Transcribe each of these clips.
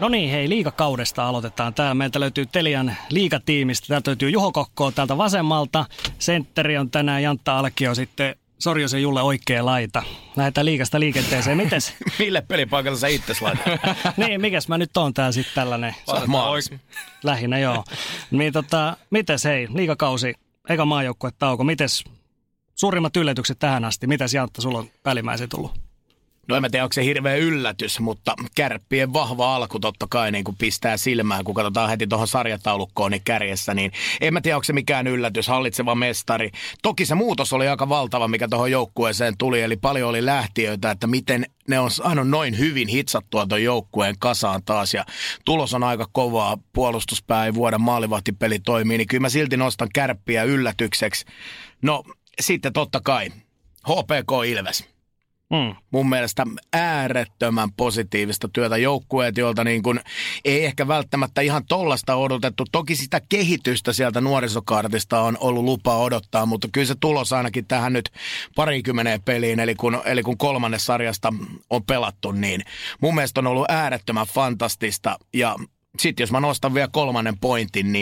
No niin, hei, liigakaudesta aloitetaan. Tää meiltä löytyy Telian liigatiimistä. Täältä löytyy Juho Kokkoa täältä vasemmalta. Sentteri on tänään Jantta, Alkio, sitten Sorjosen Julle oikea laita. Lähdetään liigasta liikenteeseen. Mites? Mille pelipaikalle sä itses laitat? Niin, mikäs mä nyt oon tää sitten tällainen? Lähinnä, joo. Niin, mites hei, liigakausi, eka maajoukkue tauko. Mites suurimmat yllätykset tähän asti? Mitäs Jantta, sulla on päällimmäisen tullut? No en mä tiedä, onko se hirveä yllätys, mutta Kärppien vahva alku totta kai niin kun pistää silmään, kun katsotaan heti tuohon sarjataulukkoon niin kärjessä, niin en mä tiedä, onko se mikään yllätys, hallitseva mestari. Toki se muutos oli aika valtava, mikä tuohon joukkueeseen tuli, eli paljon oli lähtiöitä, että miten ne on saanut noin hyvin hitsattua tuon joukkueen kasaan taas, ja tulos on aika kovaa, puolustuspää ei vuoda, maalivahtipeli toimii, niin kyllä mä silti nostan Kärppiä yllätykseksi. No sitten totta kai, HPK Ilves. Mun mielestä äärettömän positiivista työtä joukkueet, joilta niin kuin ei ehkä välttämättä ihan tollasta odotettu. Toki sitä kehitystä sieltä nuorisokaartista on ollut lupa odottaa, mutta kyllä se tulos ainakin tähän nyt 20 peliin, eli kun kolmannes sarjasta on pelattu, niin mun mielestä on ollut äärettömän fantastista. Ja sitten jos mä nostan vielä kolmannen pointin,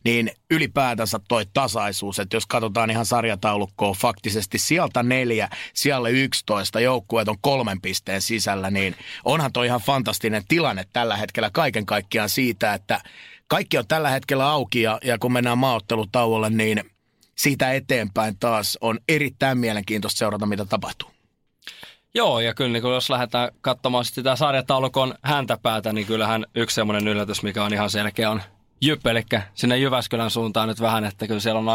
niin ylipäätänsä toi tasaisuus, että jos katsotaan ihan sarjataulukkoa faktisesti sieltä 4, siellä 11, joukkueet on 3 pisteen sisällä, niin onhan toi ihan fantastinen tilanne tällä hetkellä kaiken kaikkiaan siitä, että kaikki on tällä hetkellä auki ja kun mennään maaottelutauolle, niin siitä eteenpäin taas on erittäin mielenkiintoista seurata, mitä tapahtuu. Joo, ja kyllä niin jos lähdetään katsomaan sitä sarjataulukon häntäpäätä, niin kyllähän yksi semmoinen yllätys, mikä on ihan selkeä, on JYP, eli sinne Jyväskylän suuntaan nyt vähän, että kyllä siellä on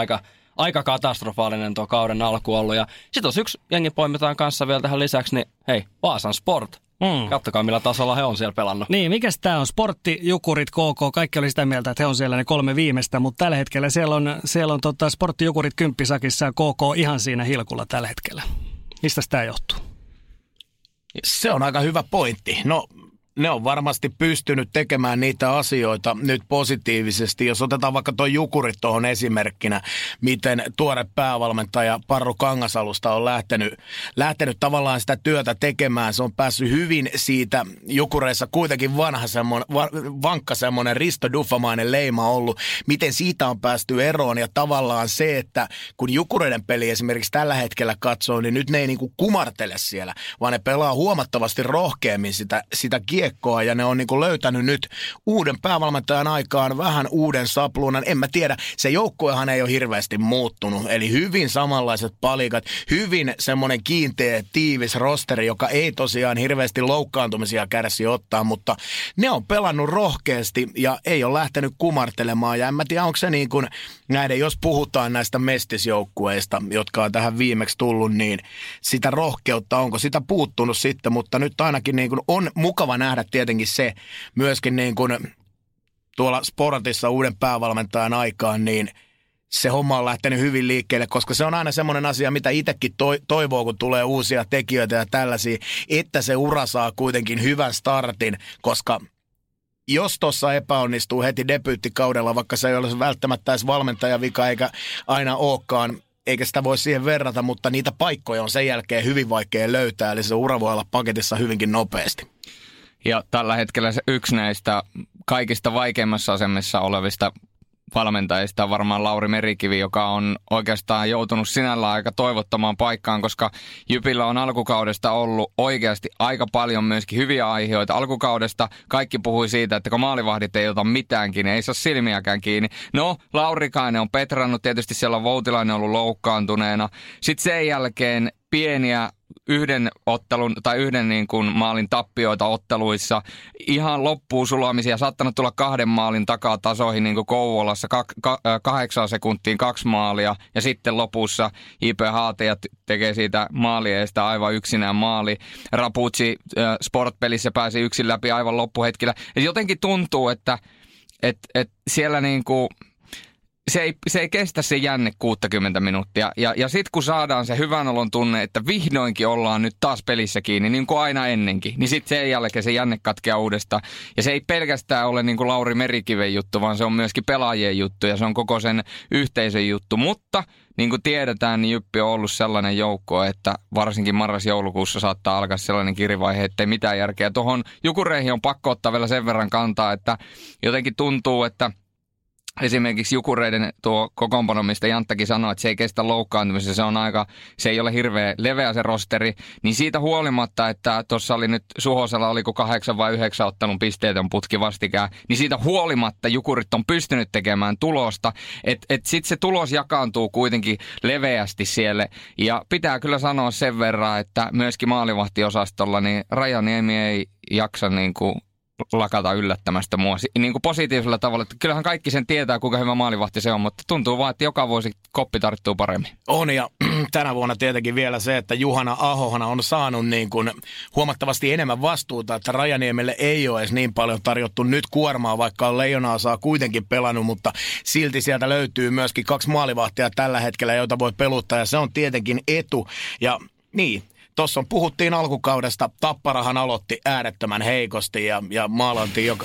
aika katastrofaalinen tuo kauden alku ollut. Ja sitten jos yksi jengi poimitaan kanssa vielä tähän lisäksi, niin hei, Vaasan Sport. Kattokaa, millä tasolla he on siellä pelannut. Niin, mikäs tää on? Sportti, Jukurit, KK, kaikki oli sitä mieltä, että he on siellä ne 3 viimeistä, mutta tällä hetkellä siellä on Sportti, Jukurit kymppisakissa ja KK ihan siinä hilkulla tällä hetkellä. Mistä tää johtuu? Se on aika hyvä pointti. No, ne on varmasti pystynyt tekemään niitä asioita nyt positiivisesti. Jos otetaan vaikka tuo Jukurit tuohon esimerkkinä, miten tuore päävalmentaja Parru Kangasalusta on lähtenyt tavallaan sitä työtä tekemään. Se on päässyt hyvin siitä, Jukureissa kuitenkin vankka semmoinen Risto Duffmanen leima ollut. Miten siitä on päästy eroon ja tavallaan se, että kun Jukureiden peli esimerkiksi tällä hetkellä katsoo, niin nyt ne ei niin kuin kumartele siellä, vaan ne pelaa huomattavasti rohkeammin sitä kiekkoa ja ne on niin kuin löytänyt nyt uuden päävalmentajan aikaan vähän uuden sapluunan. En mä tiedä, se joukkuehan ei ole hirveästi muuttunut. Eli hyvin samanlaiset palikat, hyvin semmoinen kiinteä, tiivis rosteri, joka ei tosiaan hirveästi loukkaantumisia kärsi ottaa, mutta ne on pelannut rohkeasti ja ei ole lähtenyt kumartelemaan. Ja en mä tiedä, onko se niin kuin näiden, jos puhutaan näistä mestisjoukkueista, jotka on tähän viimeksi tullut, niin sitä rohkeutta, onko sitä puuttunut sitten, mutta nyt ainakin niin kuin on mukava nähdä tietenkin se myöskin niin kuin tuolla Sportissa uuden päävalmentajan aikaan, niin se homma on lähtenyt hyvin liikkeelle, koska se on aina semmoinen asia, mitä itsekin toivoo, kun tulee uusia tekijöitä ja tällaisia, että se ura saa kuitenkin hyvän startin, koska jos tuossa epäonnistuu heti debyyttikaudella, vaikka se ei olisi välttämättä edes valmentajavika eikä aina olekaan, eikä sitä voi siihen verrata, mutta niitä paikkoja on sen jälkeen hyvin vaikea löytää, eli se ura voi olla paketissa hyvinkin nopeasti. Ja tällä hetkellä se yksi näistä kaikista vaikeimmassa asemassa olevista valmentajista on varmaan Lauri Merikivi, joka on oikeastaan joutunut sinällään aika toivottamaan paikkaan, koska JYPillä on alkukaudesta ollut oikeasti aika paljon myöskin hyviä aiheita. Alkukaudesta kaikki puhui siitä, että kun maalivahdit ei ota mitäänkin, ei saa silmiäkään kiinni. No, Laurikainen on petrannut, tietysti siellä on Voutilainen ollut loukkaantuneena. Sitten sen jälkeen pieniä yhden ottelun tai yhden niin kuin maalin tappioita otteluissa. Ihan loppuun sulamisia. Saattanut tulla 2 maalin takaa tasoihin niin kuin Kouvolassa. 8 sekuntiin 2 maalia. Ja sitten lopussa J.P. Haateja tekee siitä maalieestä aivan yksinään maali. Raputsi Sportpelissä pääsi yksin läpi aivan loppuhetkellä. Ja jotenkin tuntuu, että siellä niin kuin se ei kestä se jänne 60 minuuttia. Ja sitten kun saadaan se hyvän olon tunne, että vihdoinkin ollaan nyt taas pelissä kiinni, niin kuin aina ennenkin, niin sitten sen jälkeen se jänne katkeaa uudestaan. Ja se ei pelkästään ole niin kuin Lauri Merikiven juttu, vaan se on myöskin pelaajien juttu ja se on koko sen yhteisön juttu. Mutta niin kuin tiedetään, niin Jyppi on ollut sellainen joukko, että varsinkin marras-joulukuussa saattaa alkaa sellainen kirivaihe, ettei mitään järkeä. Tuohon Jukureihin on pakko ottaa vielä sen verran kantaa, että jotenkin tuntuu, että esimerkiksi Jukureiden tuo kokoonpano, mistä Janttakin sanoi, että se ei kestä loukkaantumista, se ei ole hirveän leveä se rosteri, niin siitä huolimatta, että tuossa oli nyt Suhosella, oliko 8 vai 9 ottelun pisteetön putki vastikään, niin siitä huolimatta Jukurit on pystynyt tekemään tulosta, et sitten se tulos jakaantuu kuitenkin leveästi siellä, ja pitää kyllä sanoa sen verran, että myöskin maalivahtiosastolla, niin Rajaniemi ei jaksa niin kuin lakata yllättämästä mua niin kuin positiivisella tavalla. Että kyllähän kaikki sen tietää, kuinka hyvä maalivahti se on, mutta tuntuu vaan, että joka vuosi koppi tarttuu paremmin. On, ja tänä vuonna tietenkin vielä se, että Juhana Ahohana on saanut niin kuin huomattavasti enemmän vastuuta, että Rajaniemelle ei ole edes niin paljon tarjottu nyt kuormaa, vaikka on Leijonaa saa kuitenkin pelannut, mutta silti sieltä löytyy myöskin 2 maalivahtia tällä hetkellä, joita voi peluttaa, ja se on tietenkin etu. Ja niin, tuossa puhuttiin alkukaudesta, Tapparahan aloitti äärettömän heikosti ja maalantiin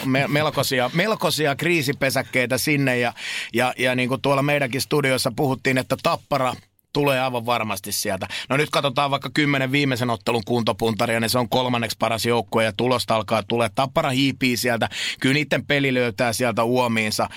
melkoisia kriisipesäkkeitä sinne ja niin kuin tuolla meidänkin studioissa puhuttiin, että Tappara tulee aivan varmasti sieltä. No nyt katsotaan vaikka 10 viimeisen ottelun kuntopuntaria, niin se on 3. paras joukkue ja tulosta alkaa tulee. Tappara hiipii sieltä, kyllä niiden peli löytää sieltä uomiinsa.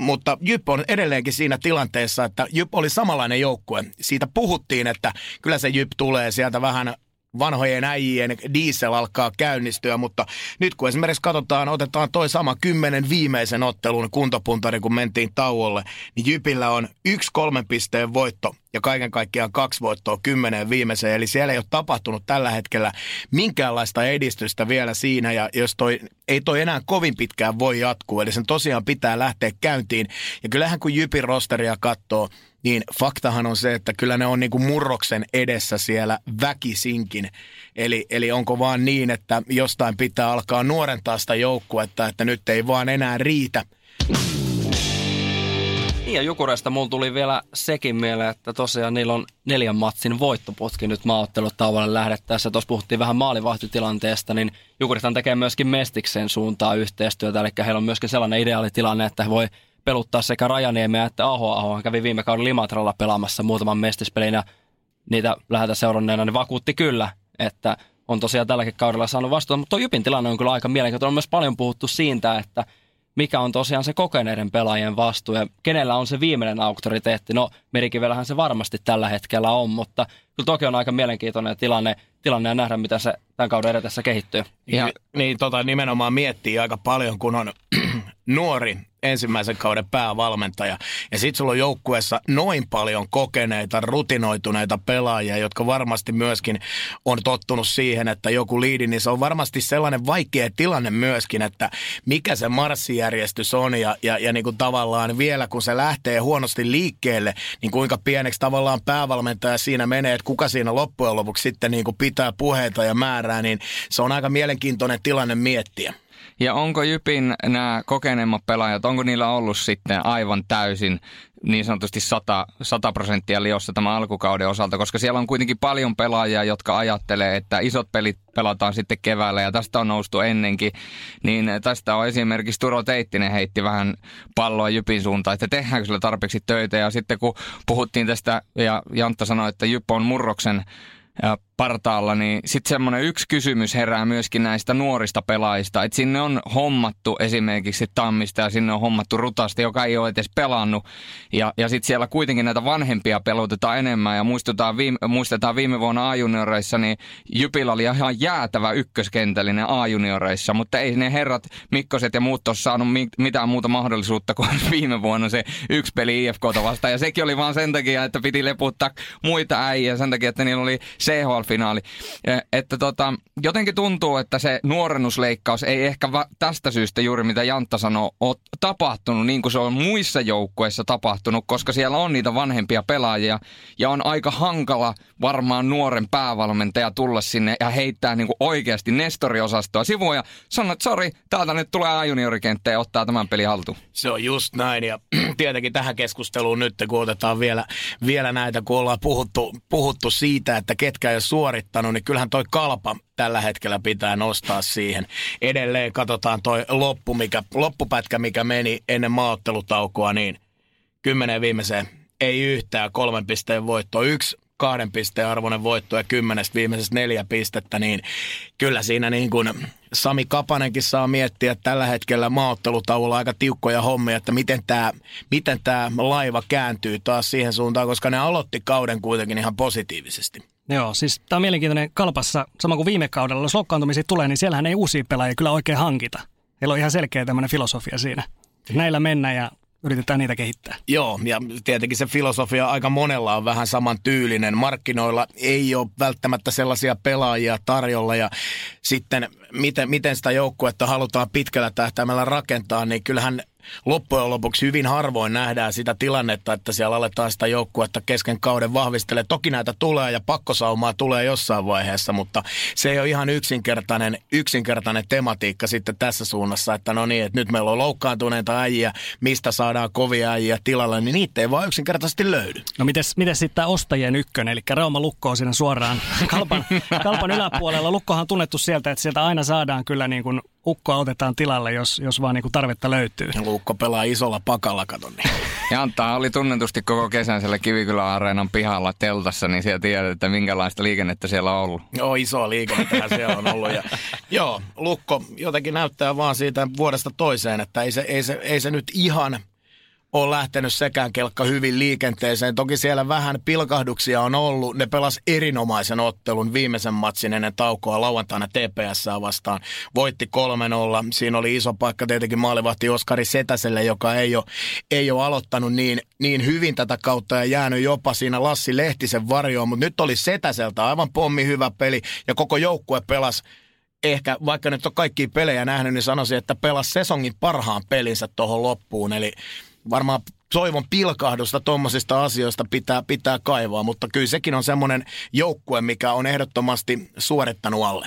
Mutta Jyp on edelleenkin siinä tilanteessa, että Jyp oli samanlainen joukkue. Siitä puhuttiin, että kyllä se Jyp tulee sieltä vähän vanhojen äijien diesel alkaa käynnistyä, mutta nyt kun esimerkiksi katsotaan, otetaan toi sama 10 viimeisen ottelun kuntopuntari, kun mentiin tauolle, niin Jypillä on 1 3 pisteen voitto ja kaiken kaikkiaan 2 voittoa 10 viimeiseen, eli siellä ei ole tapahtunut tällä hetkellä minkäänlaista edistystä vielä siinä, ja jos ei toi enää kovin pitkään voi jatkuu, eli sen tosiaan pitää lähteä käyntiin, ja kyllähän kun Jypin rosteria katsoo, niin faktahan on se, että kyllä ne on niinku murroksen edessä siellä väkisinkin. Eli onko vaan niin, että jostain pitää alkaa nuorentaa sitä joukkuetta, että nyt ei vaan enää riitä. Ja Jukureista mulla tuli vielä sekin mieleen, että tosiaan niillä on 4 matsin voittoputki nyt maaottelutauolle lähdettäessä. Tuossa puhuttiin vähän maalivahtitilanteesta, niin Jukurithan tekee myöskin Mestiksen suuntaan yhteistyötä, eli heillä on myöskin sellainen ideaalitilanne, että he voi peluttaa sekä Rajaniemeä että Ahoa. Kävi viime kauden Limatralla pelaamassa muutaman mestispelin ja niitä läheltä seuranneena, niin vakuutti kyllä, että on tosiaan tälläkin kaudella saanut vastuuta. Mutta tuo Jypin tilanne on kyllä aika mielenkiintoinen. On myös paljon puhuttu siitä, että mikä on tosiaan se kokeneiden pelaajien vastuu ja kenellä on se viimeinen auktoriteetti. No, Merikivellähän se varmasti tällä hetkellä on, mutta kyllä toki on aika mielenkiintoinen tilanne ja nähdä, mitä se tämän kauden edetessä kehittyy. Ja niin, nimenomaan miettii aika paljon, kun on nuori ensimmäisen kauden päävalmentaja. Ja sit sulla on joukkueessa noin paljon kokeneita, rutinoituneita pelaajia, jotka varmasti myöskin on tottunut siihen, että joku liidi, niin se on varmasti sellainen vaikea tilanne myöskin, että mikä se marssijärjestys on ja niin kuin tavallaan vielä, kun se lähtee huonosti liikkeelle, niin kuinka pieneksi tavallaan päävalmentaja siinä menee, että kuka siinä loppujen lopuksi sitten niin kuin pitää puheita ja määrää, niin se on aika mielenkiintoinen tilanne miettiä. Ja onko Jypin nämä kokeneemmat pelaajat, onko niillä ollut sitten aivan täysin niin sanotusti 100% liossa tämän alkukauden osalta, koska siellä on kuitenkin paljon pelaajia, jotka ajattelee, että isot pelit pelataan sitten keväällä ja tästä on noustu ennenkin, niin tästä on esimerkiksi Turo Teittinen heitti vähän palloa Jypin suuntaan, että tehdäänkö sillä tarpeeksi töitä, ja sitten kun puhuttiin tästä ja Jantta sanoi, että Jyp on murroksen partaalla, niin sitten semmoinen yksi kysymys herää myöskin näistä nuorista pelaajista, että sinne on hommattu esimerkiksi Tammista ja sinne on hommattu Rutasta, joka ei ole edes pelannut, ja sitten siellä kuitenkin näitä vanhempia pelutetaan enemmän, ja muistetaan viime vuonna A-junioreissa, niin Jypillä oli ihan jäätävä ykköskentällinen A-junioreissa, mutta ei ne herrat Mikkoset ja muut olisi saanut mitään muuta mahdollisuutta kuin viime vuonna se 1 peli IFK:ta vastaan, ja sekin oli vaan sen takia, että piti leputtaa muita äijä sen takia, että niillä oli CHL-finaali. Että jotenkin tuntuu, että se nuorennusleikkaus ei ehkä tästä syystä juuri, mitä Jantta sanoo, ole tapahtunut niin kuin se on muissa joukkueissa tapahtunut, koska siellä on niitä vanhempia pelaajia ja on aika hankala varmaan nuoren päävalmentaja tulla sinne ja heittää niin kuin oikeasti Nestori-osastoa sivuun ja sanoa, että sori, täältä nyt tulee A-juniorikenttä ja ottaa tämän pelin haltuun. Se on just näin, ja tietenkin tähän keskusteluun nyt, kun otetaan vielä näitä, kun ollaan puhuttu siitä, että ketkä ei ole suorittanut, niin kyllähän toi KalPa tällä hetkellä pitää nostaa siihen. Edelleen katsotaan toi loppupätkä, mikä meni ennen maaottelutaukoa, niin 10 viimeiseen ei yhtään 3 pisteen voittoa. 1 2 pisteen arvoinen voitto ja 10 viimeisestä 4 pistettä, niin kyllä siinä niin kuin Sami Kapanenkin saa miettiä tällä hetkellä maaottelutauolla aika tiukkoja hommia, että miten tämä laiva kääntyy taas siihen suuntaan, koska ne aloitti kauden kuitenkin ihan positiivisesti. Joo, siis tämä on mielenkiintoinen KalPassa, sama kuin viime kaudella, jos loukkaantumisia tulee, niin siellähän ei uusia pelaajia kyllä oikein hankita. Heillä on ihan selkeä tämmöinen filosofia siinä. Näillä mennään ja yritetään niitä kehittää. Joo, ja tietenkin se filosofia aika monella on vähän samantyylinen. Markkinoilla ei ole välttämättä sellaisia pelaajia tarjolla, ja sitten miten sitä joukkuetta halutaan pitkällä tähtäimellä rakentaa, niin kyllähän loppujen lopuksi hyvin harvoin nähdään sitä tilannetta, että siellä aletaan sitä joukkuetta kesken kauden vahvistelemaan. Toki näitä tulee ja pakkosaumaa tulee jossain vaiheessa, mutta se ei ole ihan yksinkertainen tematiikka sitten tässä suunnassa, että no niin, että nyt meillä on loukkaantuneita äijiä, mistä saadaan kovia äijiä tilalle, niin niitä ei vaan yksinkertaisesti löydy. No mites sitten tämä ostajien ykkönen, eli Rauma Lukko on siinä suoraan KalPan yläpuolella. Lukkohan on tunnettu sieltä, että sieltä aina saadaan kyllä niin kuin ukkoa otetaan tilalle, jos vaan niinku tarvetta löytyy. Lukko pelaa isolla pakalla, kato niin. Jantta oli tunnetusti koko kesän siellä Kivikylä-areenan pihalla teltassa, niin siellä tiedät, että minkälaista liikennettä siellä on ollut. Joo, isoa liikennettähän siellä on ollut. Ja, joo, Lukko jotenkin näyttää vaan siitä vuodesta toiseen, että ei se nyt ihan ole lähtenyt sekään kelkka hyvin liikenteeseen. Toki siellä vähän pilkahduksia on ollut. Ne pelasi erinomaisen ottelun viimeisen matsin ennen taukoa lauantaina TPS:ää vastaan. Voitti 3-0. Siinä oli iso paikka tietenkin maalivahti Oskari Setäselle, joka ei ole aloittanut niin hyvin tätä kautta ja jäänyt jopa siinä Lassi Lehtisen varjoon. Mutta nyt oli Setäseltä aivan pommi hyvä peli ja koko joukkue pelasi. Ehkä, vaikka nyt on kaikkia pelejä nähnyt, niin sanoisin, että pelasi sesongin parhaan pelinsä tuohon loppuun. Eli varmaan toivon pilkahdusta tuommoisista asioista pitää kaivaa, mutta kyllä sekin on semmoinen joukkue, mikä on ehdottomasti suorittanut alle.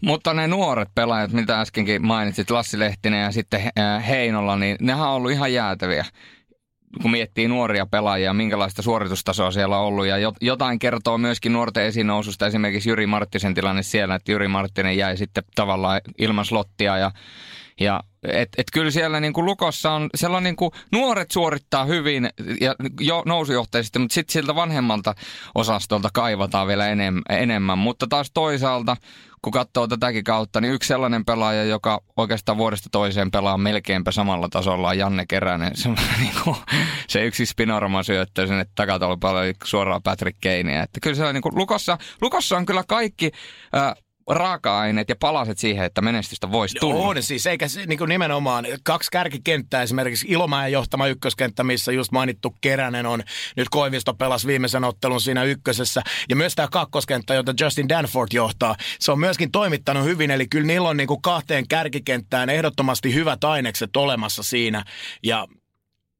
Mutta ne nuoret pelaajat, mitä äskenkin mainitsit, Lassi Lehtinen ja sitten Heinola, niin nehän on ollut ihan jäätäviä. Kun miettii nuoria pelaajia, minkälaista suoritustasoa siellä on ollut. Ja jotain kertoo myöskin nuorten esinoususta, esimerkiksi Jyri Marttisen tilanne siellä, että Jyri Marttinen jäi sitten tavallaan ilman slottia ja et kyllä siellä niinku Lukossa on, siellä on niinku nuoret suorittaa hyvin ja jo nousujohteisesti, mutta sitten siltä vanhemmalta osastolta kaivataan vielä enemmän. Mutta taas toisaalta, kun katsoo tätäkin kautta, niin yksi sellainen pelaaja, joka oikeastaan vuodesta toiseen pelaa melkeinpä samalla tasolla, on Janne Keränen. Se yksi spinorma syöttö sinne takatolpalle suoraan Patrick Kanea. Että kyllä siellä niinku Lukossa on kyllä kaikki raaka-aineet ja palaset siihen, että menestystä voisi tulla. On siis, eikä niin kuin nimenomaan 2 kärkikenttää, esimerkiksi Ilomäen johtama ykköskenttä, missä just mainittu Keränen on. Nyt Koivisto pelasi viimeisen ottelun siinä ykkösessä. Ja myös tämä kakkoskenttä, jota Justin Danforth johtaa, se on myöskin toimittanut hyvin. Eli kyllä niillä on niin kuin 2 kärkikenttään ehdottomasti hyvät ainekset olemassa siinä. Ja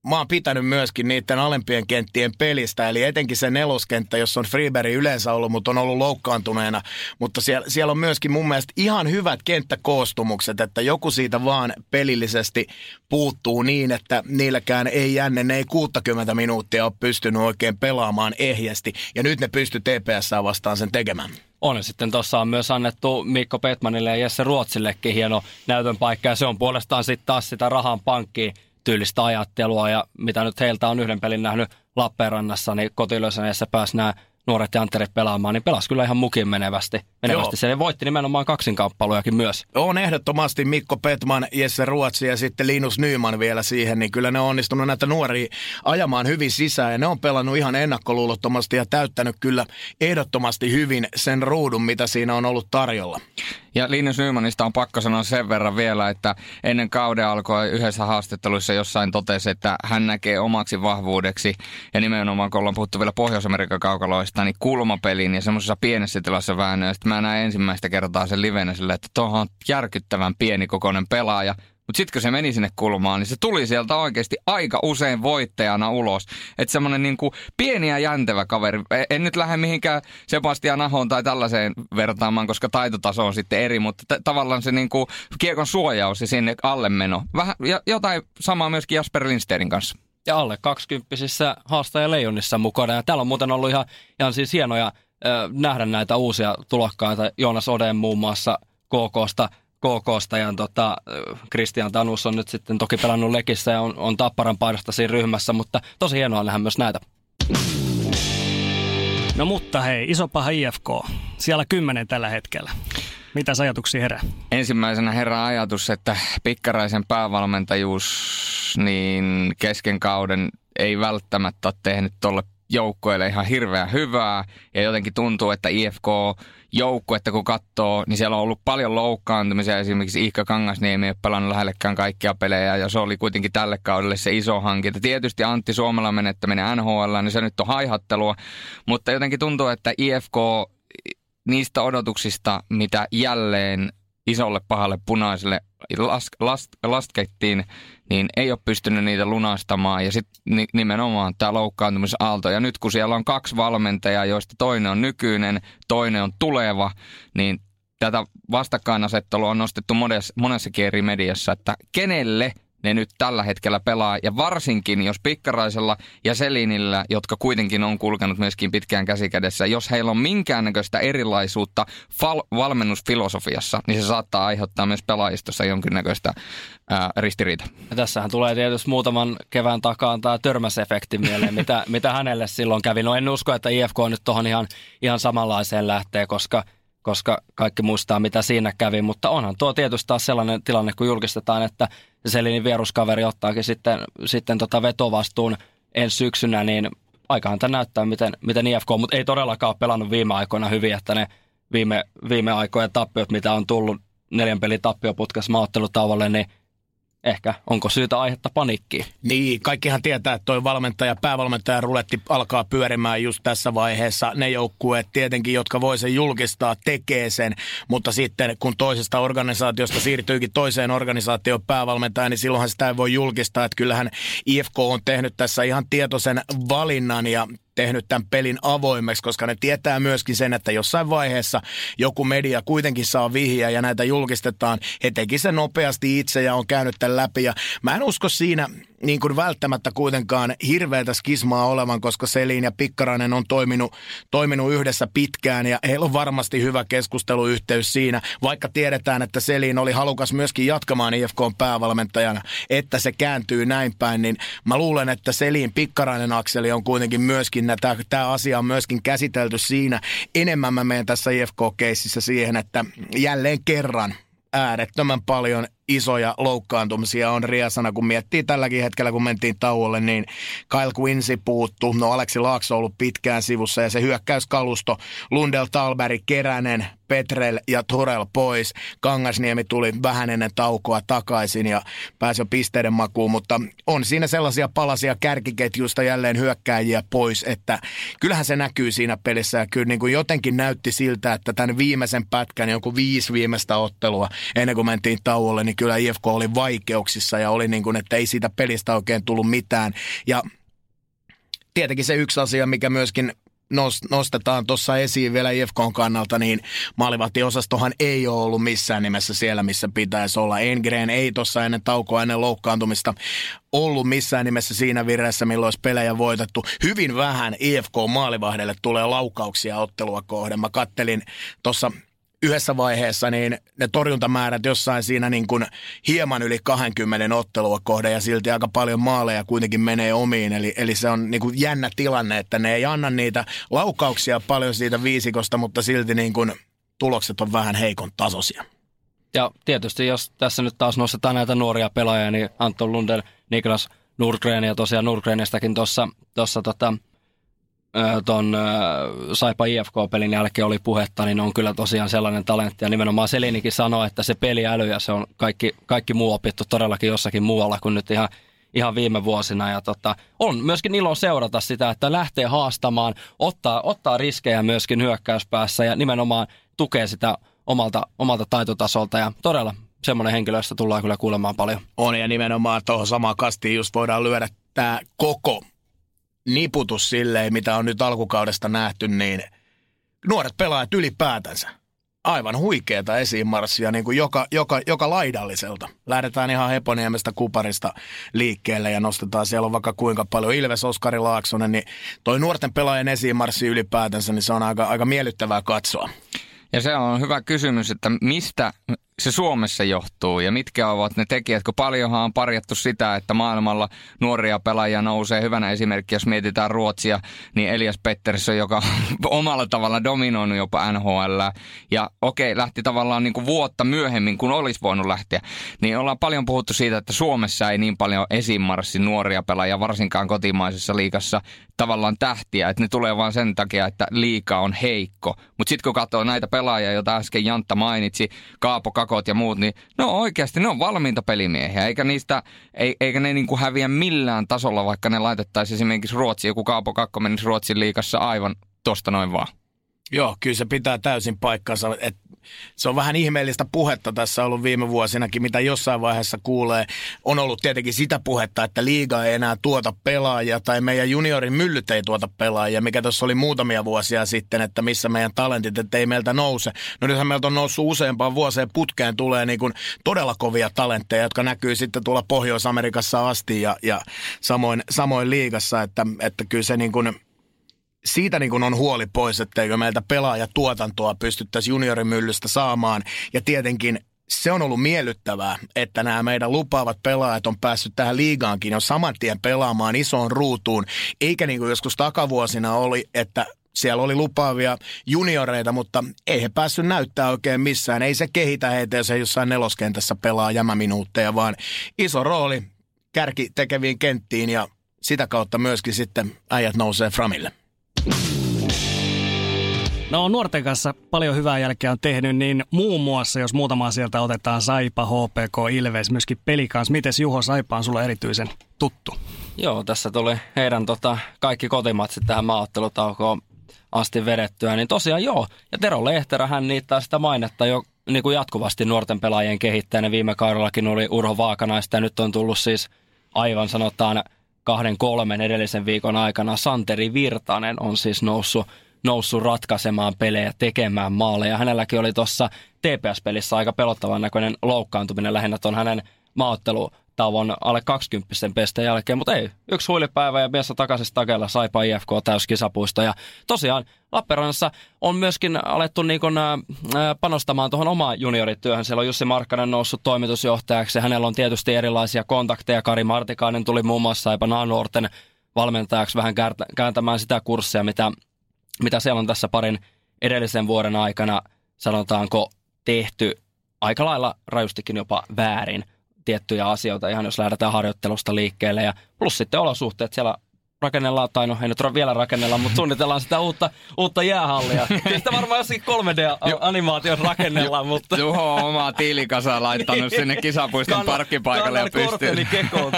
mä oon pitänyt myöskin niiden alempien kenttien pelistä, eli etenkin se neloskenttä, jossa on Friberg yleensä ollut, mutta on ollut loukkaantuneena. Mutta siellä on myöskin mun mielestä ihan hyvät kenttäkoostumukset, että joku siitä vaan pelillisesti puuttuu niin, että niilläkään ei Janne, ne ei 60 minuuttia ole pystynyt oikein pelaamaan ehjästi. Ja nyt ne pysty TPS:ää vastaan sen tekemään. On sitten tuossa on myös annettu Mikko Petmanille ja Jesse Ruotsillekin hieno näytön paikka, ja se on puolestaan sitten taas sitä rahan pankkiin tyylistä ajattelua, ja mitä nyt heiltä on yhden pelin nähnyt Lappeenrannassa, niin kotilöisenässä pääsi nämä nuoret jantterit pelaamaan, niin pelasi kyllä ihan mukin menevästi. Se voitti nimenomaan kaksinkamppailujakin myös. On ehdottomasti Mikko Petman, Jesse Ruotsi ja sitten Linus Nyman vielä siihen, niin kyllä ne on onnistunut näitä nuoria ajamaan hyvin sisään, ja ne on pelannut ihan ennakkoluulottomasti ja täyttänyt kyllä ehdottomasti hyvin sen ruudun, mitä siinä on ollut tarjolla. Ja Linus Nymanista on pakko sanoa sen verran vielä, että ennen kauden alkoi yhdessä haastatteluissa jossain totesi, että hän näkee omaksi vahvuudeksi, ja nimenomaan kun ollaan puhuttu vielä Pohjois-Amerikan kaukaloista, niin kulmapeliin ja semmoisessa pienessä tilassa väännöön. Sitten mä näin ensimmäistä kertaa sen livenä silleen, että tuohon on järkyttävän pienikokoinen pelaaja. Mutta sitten kun se meni sinne kulmaan, niin se tuli sieltä oikeasti aika usein voittajana ulos. Että semmoinen niinku pieni ja jäntevä kaveri. En nyt lähde mihinkään Sebastian Ahoon tai tällaiseen vertaamaan, koska taitotaso on sitten eri. Mutta tavallaan se niinku kiekon suojaus ja sinne alle meno. Vähän jotain samaa myöskin Jasper Lindstedin kanssa. Ja alle 20-sissä haastajaleijonissa mukana. Ja täällä on muuten ollut ihan siis hienoja nähdä näitä uusia tulokkaita. Joonas Oden muun muassa KK:sta ja Kristian Tanus on nyt sitten toki pelannut Lekissä ja on Tapparan paidasta siinä ryhmässä, mutta tosi hienoa nähdä myös näitä. No mutta hei, iso paha IFK. Siellä 10 tällä hetkellä. Mitäs ajatuksia herää? Ensimmäisenä herää ajatus, että Pikkaraisen päävalmentajuus niin kesken kauden ei välttämättä ole tehnyt tuolle joukkueelle ihan hirveän hyvää. Ja jotenkin tuntuu, että IFK-joukkuetta kun katsoo, niin siellä on ollut paljon loukkaantumisia. Esimerkiksi Kangasniemi ei ole pelannut lähellekään kaikkia pelejä ja se oli kuitenkin tälle kaudelle se iso hankinta. Tietysti Antti Suomela menettäminen NHL, niin se nyt on haihattelua. Mutta jotenkin tuntuu, että IFK niistä odotuksista, mitä jälleen isolle pahalle punaiselle laskettiin, niin ei ole pystynyt niitä lunastamaan. Ja sitten nimenomaan tämä loukkaantumisaalto. Ja nyt kun siellä on 2 valmentajaa, joista toinen on nykyinen, toinen on tuleva, niin tätä vastakkainasettelua on nostettu monessakin eri mediassa, että kenelle ne nyt tällä hetkellä pelaa. Ja varsinkin, jos Pikkaraisella ja Selinillä, jotka kuitenkin on kulkenut myöskin pitkään käsikädessä, jos heillä on minkäännäköistä erilaisuutta valmennusfilosofiassa, niin se saattaa aiheuttaa myös pelaajistossa jonkinnäköistä ristiriitaa. Tässähän tulee tietysti muutaman kevään takaan tämä törmäsefekti mieleen, mitä hänelle silloin kävi. No en usko, että IFK nyt tuohon ihan samanlaiseen lähtee, koska kaikki muistaa, mitä siinä kävi. Mutta onhan tuo tietysti taas sellainen tilanne, kun julkistetaan, että Selinin vieruskaveri ottaakin sitten vetovastuun ensi syksynä, niin aikahan tämä näyttää, miten IFK, mutta ei todellakaan ole pelannut viime aikoina hyvin, että ne viime aikojen tappiot, mitä on tullut 4 pelin tappioputkessa maaottelutauolle, niin ehkä onko syytä aihetta paniikkiin? Niin, kaikkihan tietää, että toi päävalmentaja ruletti alkaa pyörimään just tässä vaiheessa. Ne joukkueet tietenkin, jotka voi sen julkistaa, tekee sen. Mutta sitten kun toisesta organisaatiosta siirtyykin toiseen organisaatioon päävalmentaja, niin silloinhan sitä ei voi julkistaa. Että kyllähän IFK on tehnyt tässä ihan tietoisen valinnan ja tehnyt tämän pelin avoimeksi, koska ne tietää myöskin sen, että jossain vaiheessa joku media kuitenkin saa vihjeä ja näitä julkistetaan. He teki sen nopeasti itse ja on käynyt tämän läpi. Ja mä en usko siinä niin kuin välttämättä kuitenkaan hirveätä skismaa olevan, koska Selin ja Pikkarainen on toiminut yhdessä pitkään ja heillä on varmasti hyvä keskusteluyhteys siinä, vaikka tiedetään, että Selin oli halukas myöskin jatkamaan IFK:n päävalmentajana, että se kääntyy näin päin, niin mä luulen, että Selin Pikkarainen akseli on kuitenkin myöskin, tämä asia on myöskin käsitelty siinä. Enemmän mä menen tässä IFK-keississä siihen, että jälleen kerran äärettömän paljon isoja loukkaantumisia on riesana, kun miettii tälläkin hetkellä, kun mentiin tauolle, niin Kyle Quincy puuttuu, Aleksi Laakso on ollut pitkään sivussa ja se hyökkäyskalusto, Lundell, Talberg, Keränen, Petrel ja Torel pois. Kangasniemi tuli vähän ennen taukoa takaisin ja pääsi jo pisteiden makuun, mutta on siinä sellaisia palasia kärkiketjusta jälleen hyökkääjiä pois, että kyllähän se näkyy siinä pelissä ja kyllä niin kuin jotenkin näytti siltä, että tämän viimeisen pätkän, jonkun 5 viimeistä ottelua ennen kuin mentiin tauolle, niin kyllä IFK oli vaikeuksissa ja oli niin kuin, että ei siitä pelistä oikein tullut mitään. Ja tietenkin se yksi asia, mikä myöskin nostetaan tuossa esiin vielä IFK:n kannalta, niin maalivahtiosastohan ei ole ollut missään nimessä siellä, missä pitäisi olla. Engren ei tuossa ennen taukoa, ennen loukkaantumista ollut missään nimessä siinä vireessä, milloin olisi pelejä voitettu. Hyvin vähän IFK-maalivahdelle tulee laukauksia ottelua kohden. Mä kattelin tuossa yhdessä vaiheessa niin ne torjuntamäärät jossain siinä niin kuin hieman yli 20 ottelua kohden ja silti aika paljon maaleja kuitenkin menee omiin. Eli se on niin kuin jännä tilanne, että ne ei anna niitä laukauksia paljon siitä viisikosta, mutta silti niin kuin tulokset on vähän heikon tasoisia. Ja tietysti jos tässä nyt taas nostetaan näitä nuoria pelaajia, niin Anton Lundell, Niklas Nordgren ja tosiaan Nordgrenistäkin tuossa tuon SaiPa IFK-pelin jälkeen oli puhetta, niin on kyllä tosiaan sellainen talentti. Ja nimenomaan Selinikin sanoi, että se peliäly ja se on kaikki muu opittu todellakin jossakin muualla kuin nyt ihan viime vuosina. Ja on myöskin ilo seurata sitä, että lähtee haastamaan, ottaa riskejä myöskin hyökkäyspäässä ja nimenomaan tukee sitä omalta taitotasolta ja todella semmoinen henkilöstä tullaan kyllä kuulemaan paljon. On ja nimenomaan tuohon samaan kastiin just voidaan lyödä tämä koko niputus silleen, mitä on nyt alkukaudesta nähty, niin nuoret pelaajat ylipäätänsä. Aivan huikeata esiinmarssia niin kuin joka laidalliselta. Lähdetään ihan Heponiemestä Kuparista liikkeelle ja nostetaan, siellä on vaikka kuinka paljon Ilves, Oskari Laaksonen, niin toi nuorten pelaajien esiinmarssi ylipäätänsä, niin se on aika miellyttävää katsoa. Ja se on hyvä kysymys, että mistä se Suomessa johtuu ja mitkä ovat ne tekijät, kun paljonhan on parjattu sitä, että maailmalla nuoria pelaajia nousee. Hyvänä esimerkki, jos mietitään Ruotsia, niin Elias Pettersson, joka omalla tavalla dominoinut jopa NHL ja okei, lähti tavallaan niin kuin vuotta myöhemmin, kun olisi voinut lähteä, niin ollaan paljon puhuttu siitä, että Suomessa ei niin paljon esimarssi nuoria pelaajia, varsinkaan kotimaisessa liigassa tavallaan tähtiä, että ne tulee vaan sen takia, että liiga on heikko. Mutta sitten kun katsoo näitä pelaajia, joita äsken Jantta mainitsi, Kaapo, Kakot ja muut, niin no oikeasti ne on valmiita pelimiehiä, eikä ne niinku häviä millään tasolla, vaikka ne laitettaisiin esimerkiksi Ruotsiin, joku Kaapo Kakko menisi Ruotsin liigassa aivan tosta noin vaan. Joo, kyllä se pitää täysin paikkansa. Se on vähän ihmeellistä puhetta tässä ollut viime vuosinakin, mitä jossain vaiheessa kuulee. On ollut tietenkin sitä puhetta, että liiga ei enää tuota pelaajia tai meidän juniorin myllyt ei tuota pelaajia, mikä tuossa oli muutamia vuosia sitten, että missä meidän talentit, että ei meiltä nouse. No nythän meiltä on noussut useampaan vuoseen putkeen, tulee niin kuin todella kovia talentteja, jotka näkyy sitten tuolla Pohjois-Amerikassa asti ja samoin liigassa, että kyllä se niin kuin... Siitä niin kun on huoli pois, etteikö meiltä pelaajatuotantoa pystyttäisiin juniorimyllystä saamaan. Ja tietenkin se on ollut miellyttävää, että nämä meidän lupaavat pelaajat on päässyt tähän liigaankin jo saman tien pelaamaan isoon ruutuun. Eikä niin kuin joskus takavuosina oli, että siellä oli lupaavia junioreita, mutta ei he päässyt näyttää oikein missään. Ei se kehitä heitä, jos he jossain neloskentässä pelaa jämäminuutteja, vaan iso rooli kärki tekeviin kenttiin ja sitä kautta myöskin sitten äijät nousee framille. No nuorten kanssa paljon hyvää jälkeä on tehnyt, niin muun muassa, jos muutama sieltä otetaan, SaiPa, HPK, Ilves, myöskin peli kanssa. Mites Juho, SaiPa on sulle erityisen tuttu? Joo, tässä tuli heidän kaikki kotimatsit tähän maaottelutaukoon asti vedettyä, niin tosiaan joo. Ja Tero Lehterä, hän niittää sitä mainetta jo niin kuin jatkuvasti nuorten pelaajien kehittäjänä. Viime kaudellakin oli Urho Vaakanaista ja nyt on tullut siis aivan sanotaan 2-3 edellisen viikon aikana. Santeri Virtanen on siis noussut ratkaisemaan pelejä, tekemään maaleja. Hänelläkin oli tuossa TPS-pelissä aika pelottavan näköinen loukkaantuminen lähinnä tuon hänen maaottelutauon alle 20 pestä jälkeen, mutta ei. Yksi huilipäivä ja miessä takaisin takella, SaiPa IFK täyskisapuisto. Ja tosiaan Lappeenrannassa on myöskin alettu niin kun, panostamaan tuohon omaan juniorityöhön. Siellä on Jussi Markkanen noussut toimitusjohtajaksi. Hänellä on tietysti erilaisia kontakteja. Kari Martikainen tuli muun muassa SaiPan A-nuorten valmentajaksi vähän kääntämään sitä kurssia, mitä siellä on tässä parin edellisen vuoden aikana, sanotaanko, tehty aika lailla rajustikin jopa väärin tiettyjä asioita, ihan jos lähdetään harjoittelusta liikkeelle. Ja plus sitten olosuhteet siellä rakennellaan, tai no ei nyt vielä rakennella, mutta suunnitellaan sitä uutta jäähallia. Sitä varmaan jossakin 3D-animaation rakennellaan, mutta... Juho on omaa tiilikasaa laittanut sinne kisapuiston parkkipaikalle ja pystyy. Kannan kekoon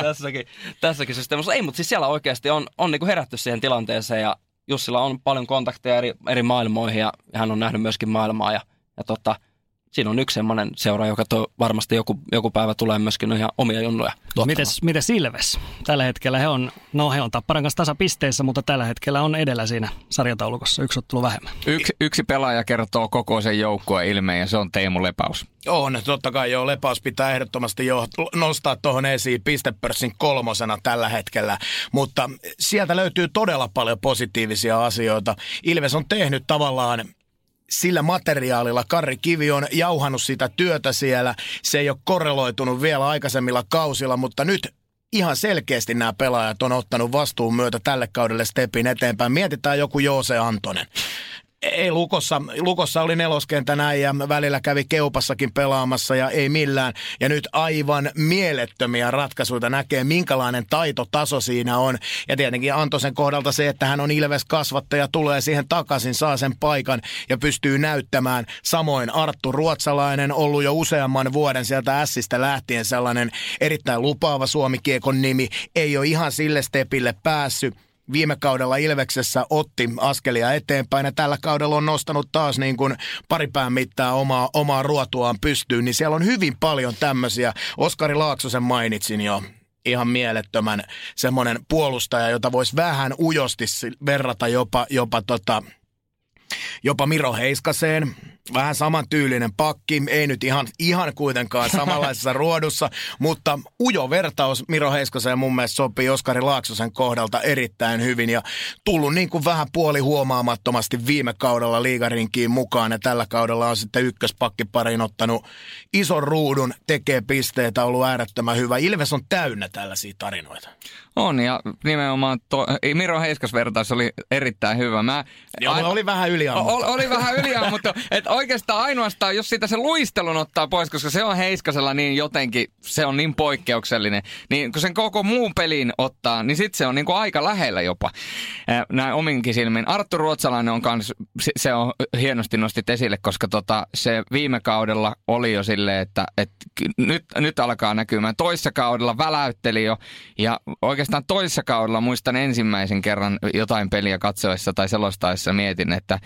tässäkin systeemissä. Ei, mutta siis siellä oikeasti on niinku herätty siihen tilanteeseen ja Jussilla on paljon kontakteja eri maailmoihin ja hän on nähnyt myöskin maailmaa. Ja siinä on yksi semmoinen seura, joka varmasti joku päivä tulee myöskin ihan omia junnuja tuottamaan. Mites Ilves? Tällä hetkellä he on Tapparan kanssa tasapisteissä, mutta tällä hetkellä on edellä siinä sarjataulukossa. Yksi ottelu vähemmän. Yksi pelaaja kertoo koko sen joukkueen ilmeen ja se on Teemu Lepaus. On, totta kai joo. Lepaus pitää ehdottomasti nostaa tuohon esiin pistepörssin 3. tällä hetkellä, mutta sieltä löytyy todella paljon positiivisia asioita. Ilves on tehnyt tavallaan sillä materiaalilla. Karri Kivi on jauhannut sitä työtä siellä. Se ei ole korreloitunut vielä aikaisemmilla kausilla, mutta nyt ihan selkeästi nämä pelaajat on ottanut vastuun myötä tälle kaudelle stepin eteenpäin. Mietitään joku Joose Antonen. Ei Lukossa oli neloskentä näin ja välillä kävi Keupassakin pelaamassa ja ei millään. Ja nyt aivan mielettömiä ratkaisuja näkee, minkälainen taitotaso siinä on. Ja tietenkin Antosen kohdalta se, että hän on Ilves kasvattaja, tulee siihen takaisin, saa sen paikan ja pystyy näyttämään. Samoin Arttu Ruotsalainen, ollut jo useamman vuoden sieltä Ässistä lähtien sellainen erittäin lupaava suomikiekon nimi. Ei ole ihan sille stepille päässyt. Viime kaudella Ilveksessä otti askelia eteenpäin ja tällä kaudella on nostanut taas niin kuin pari pään mittaa omaa ruotuaan pystyyn. Niin siellä on hyvin paljon tämmöisiä. Oskari Laaksosen mainitsin jo, ihan mielettömän semmoinen puolustaja, jota voisi vähän ujosti verrata jopa jopa Miro Heiskaseen. Vähän samantyylinen pakki, ei nyt ihan kuitenkaan samanlaisessa ruodussa, mutta ujo vertaus Miro Heiskaseen mun mielestä sopii Oskari Laaksosen kohdalta erittäin hyvin ja tullut niin kuin vähän puoli huomaamattomasti viime kaudella liigarinkiin mukaan ja tällä kaudella on sitten ykköspakkiparin ottanut ison ruudun, tekee pisteitä, ollut äärettömän hyvä. Ilves on täynnä tällaisia tarinoita. On ja nimenomaan Miro Heiskas-vertaus oli erittäin hyvä. Oli vähän yliammuttu. Oli vähän yliammuttu, että oikeastaan ainoastaan, jos siitä se luistelun ottaa pois, koska se on Heiskasella niin jotenkin, se on niin poikkeuksellinen, niin kun sen koko muun pelin ottaa, niin sitten se on niin kuin aika lähellä jopa. Näin ominkin silmin. Arttu Ruotsalainen on kans, se on hienosti nostit esille, koska se viime kaudella oli jo silleen, että nyt alkaa näkymään. Toissa kaudella väläytteli jo ja oikeastaan toissa kaudella muistan ensimmäisen kerran jotain peliä katsoessa tai selostaessa mietin, että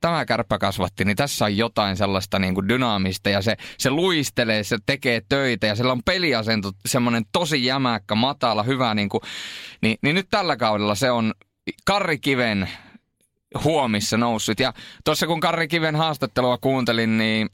tämä Kärppä kasvatti, niin tässä on jotain sellaista niin kuin dynaamista ja se luistelee, se tekee töitä ja sillä on peliasento, semmoinen tosi jämäkkä, matala, hyvä niin kuin, niin nyt tällä kaudella se on Karrikiven huomissa noussut ja tuossa kun Karrikiven haastattelua kuuntelin, niin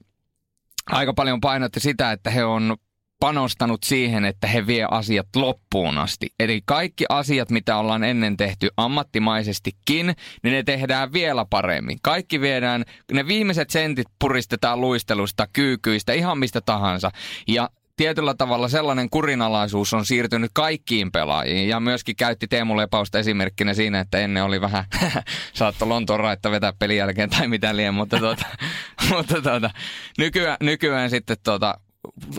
aika paljon painotti sitä, että he on panostanut siihen, että he vie asiat loppuun asti. Eli kaikki asiat, mitä ollaan ennen tehty ammattimaisestikin, niin ne tehdään vielä paremmin. Kaikki viedään, ne viimeiset sentit puristetaan luistelusta, kyykyistä, ihan mistä tahansa. Ja tietyllä tavalla sellainen kurinalaisuus on siirtynyt kaikkiin pelaajiin. Ja myöskin käytti Teemu Lepausta esimerkkinä siinä, että ennen oli vähän saattoi Lontoon raitta vetää pelin jälkeen tai mitä liian, mutta, nykyään sitten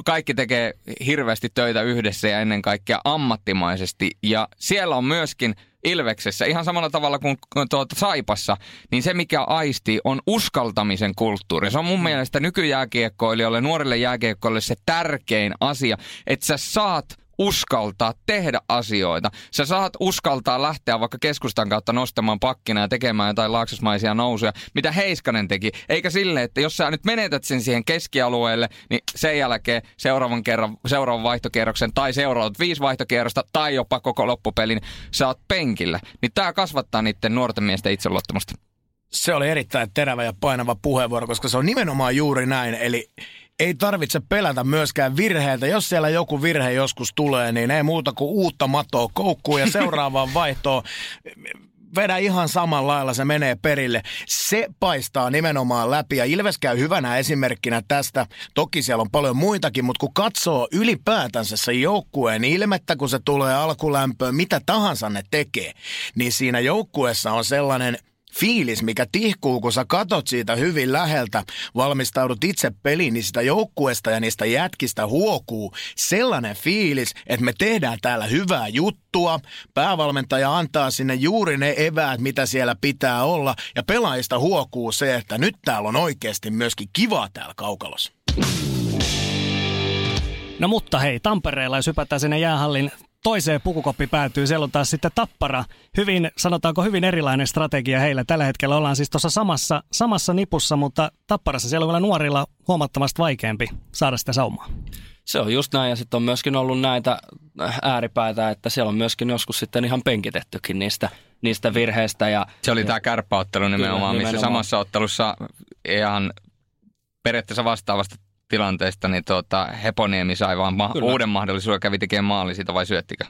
kaikki tekee hirveästi töitä yhdessä ja ennen kaikkea ammattimaisesti. Ja siellä on myöskin Ilveksessä, ihan samalla tavalla kuin SaiPassa, niin se mikä aistii on uskaltamisen kulttuuri. Se on mun mielestä nykyjääkiekkoilijoille, nuorille jääkiekkoilijoille se tärkein asia, että sä saat uskaltaa tehdä asioita. Sä saat uskaltaa lähteä vaikka keskustan kautta nostamaan pakkina ja tekemään jotain laaksasmaisia nousuja, mitä Heiskanen teki. Eikä sille, että jos sä nyt menetät sen siihen keskialueelle, niin sen jälkeen seuraavan vaihtokierroksen tai seuraavat 5 vaihtokierrosta tai jopa koko loppupelin sä oot penkillä. Niin tää kasvattaa niiden nuorten miesten itseluottamusta. Se oli erittäin terävä ja painava puheenvuoro, koska se on nimenomaan juuri näin. Eli ei tarvitse pelätä myöskään virheitä. Jos siellä joku virhe joskus tulee, niin ei muuta kuin uutta matoa koukkuun ja seuraavaan vaihtoon. Vedä ihan samalla lailla, se menee perille. Se paistaa nimenomaan läpi ja Ilves käy hyvänä esimerkkinä tästä. Toki siellä on paljon muitakin, mutta kun katsoo ylipäätänsä se joukkueen ilmettä, kun se tulee alkulämpöön, mitä tahansa ne tekee, niin siinä joukkueessa on sellainen fiilis, mikä tihkuu, kun sä katot siitä hyvin läheltä, valmistaudut itse peliin, niin sitä joukkueesta ja niistä jätkistä huokuu sellainen fiilis, että me tehdään täällä hyvää juttua, päävalmentaja antaa sinne juuri ne eväät, mitä siellä pitää olla, ja pelaajista huokuu se, että nyt täällä on oikeasti myöskin kivaa täällä kaukalossa. No mutta hei, Tampereella jos hypätään sinne jäähallin toiseen pukukoppi päätyy. Siellä on taas sitten Tappara. Sanotaanko hyvin erilainen strategia heillä. Tällä hetkellä ollaan siis tuossa samassa nipussa, mutta Tapparassa siellä on vielä nuorilla huomattavasti vaikeampi saada sitä saumaa. Se on just näin ja sitten on myöskin ollut näitä ääripäitä, että siellä on myöskin joskus sitten ihan penkitettykin niistä virheistä. Se oli tämä kärppäottelu nimenomaan, missä samassa ottelussa ihan periaatteessa vastaavasta tilanteesta, niin Heponiemi sai vaan uuden mahdollisuuden, kävi tekemään maali siitä vai syöttikö?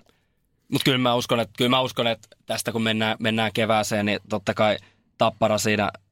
Mutta kyllä mä uskon, että tästä kun mennään kevääseen, niin totta kai Tappara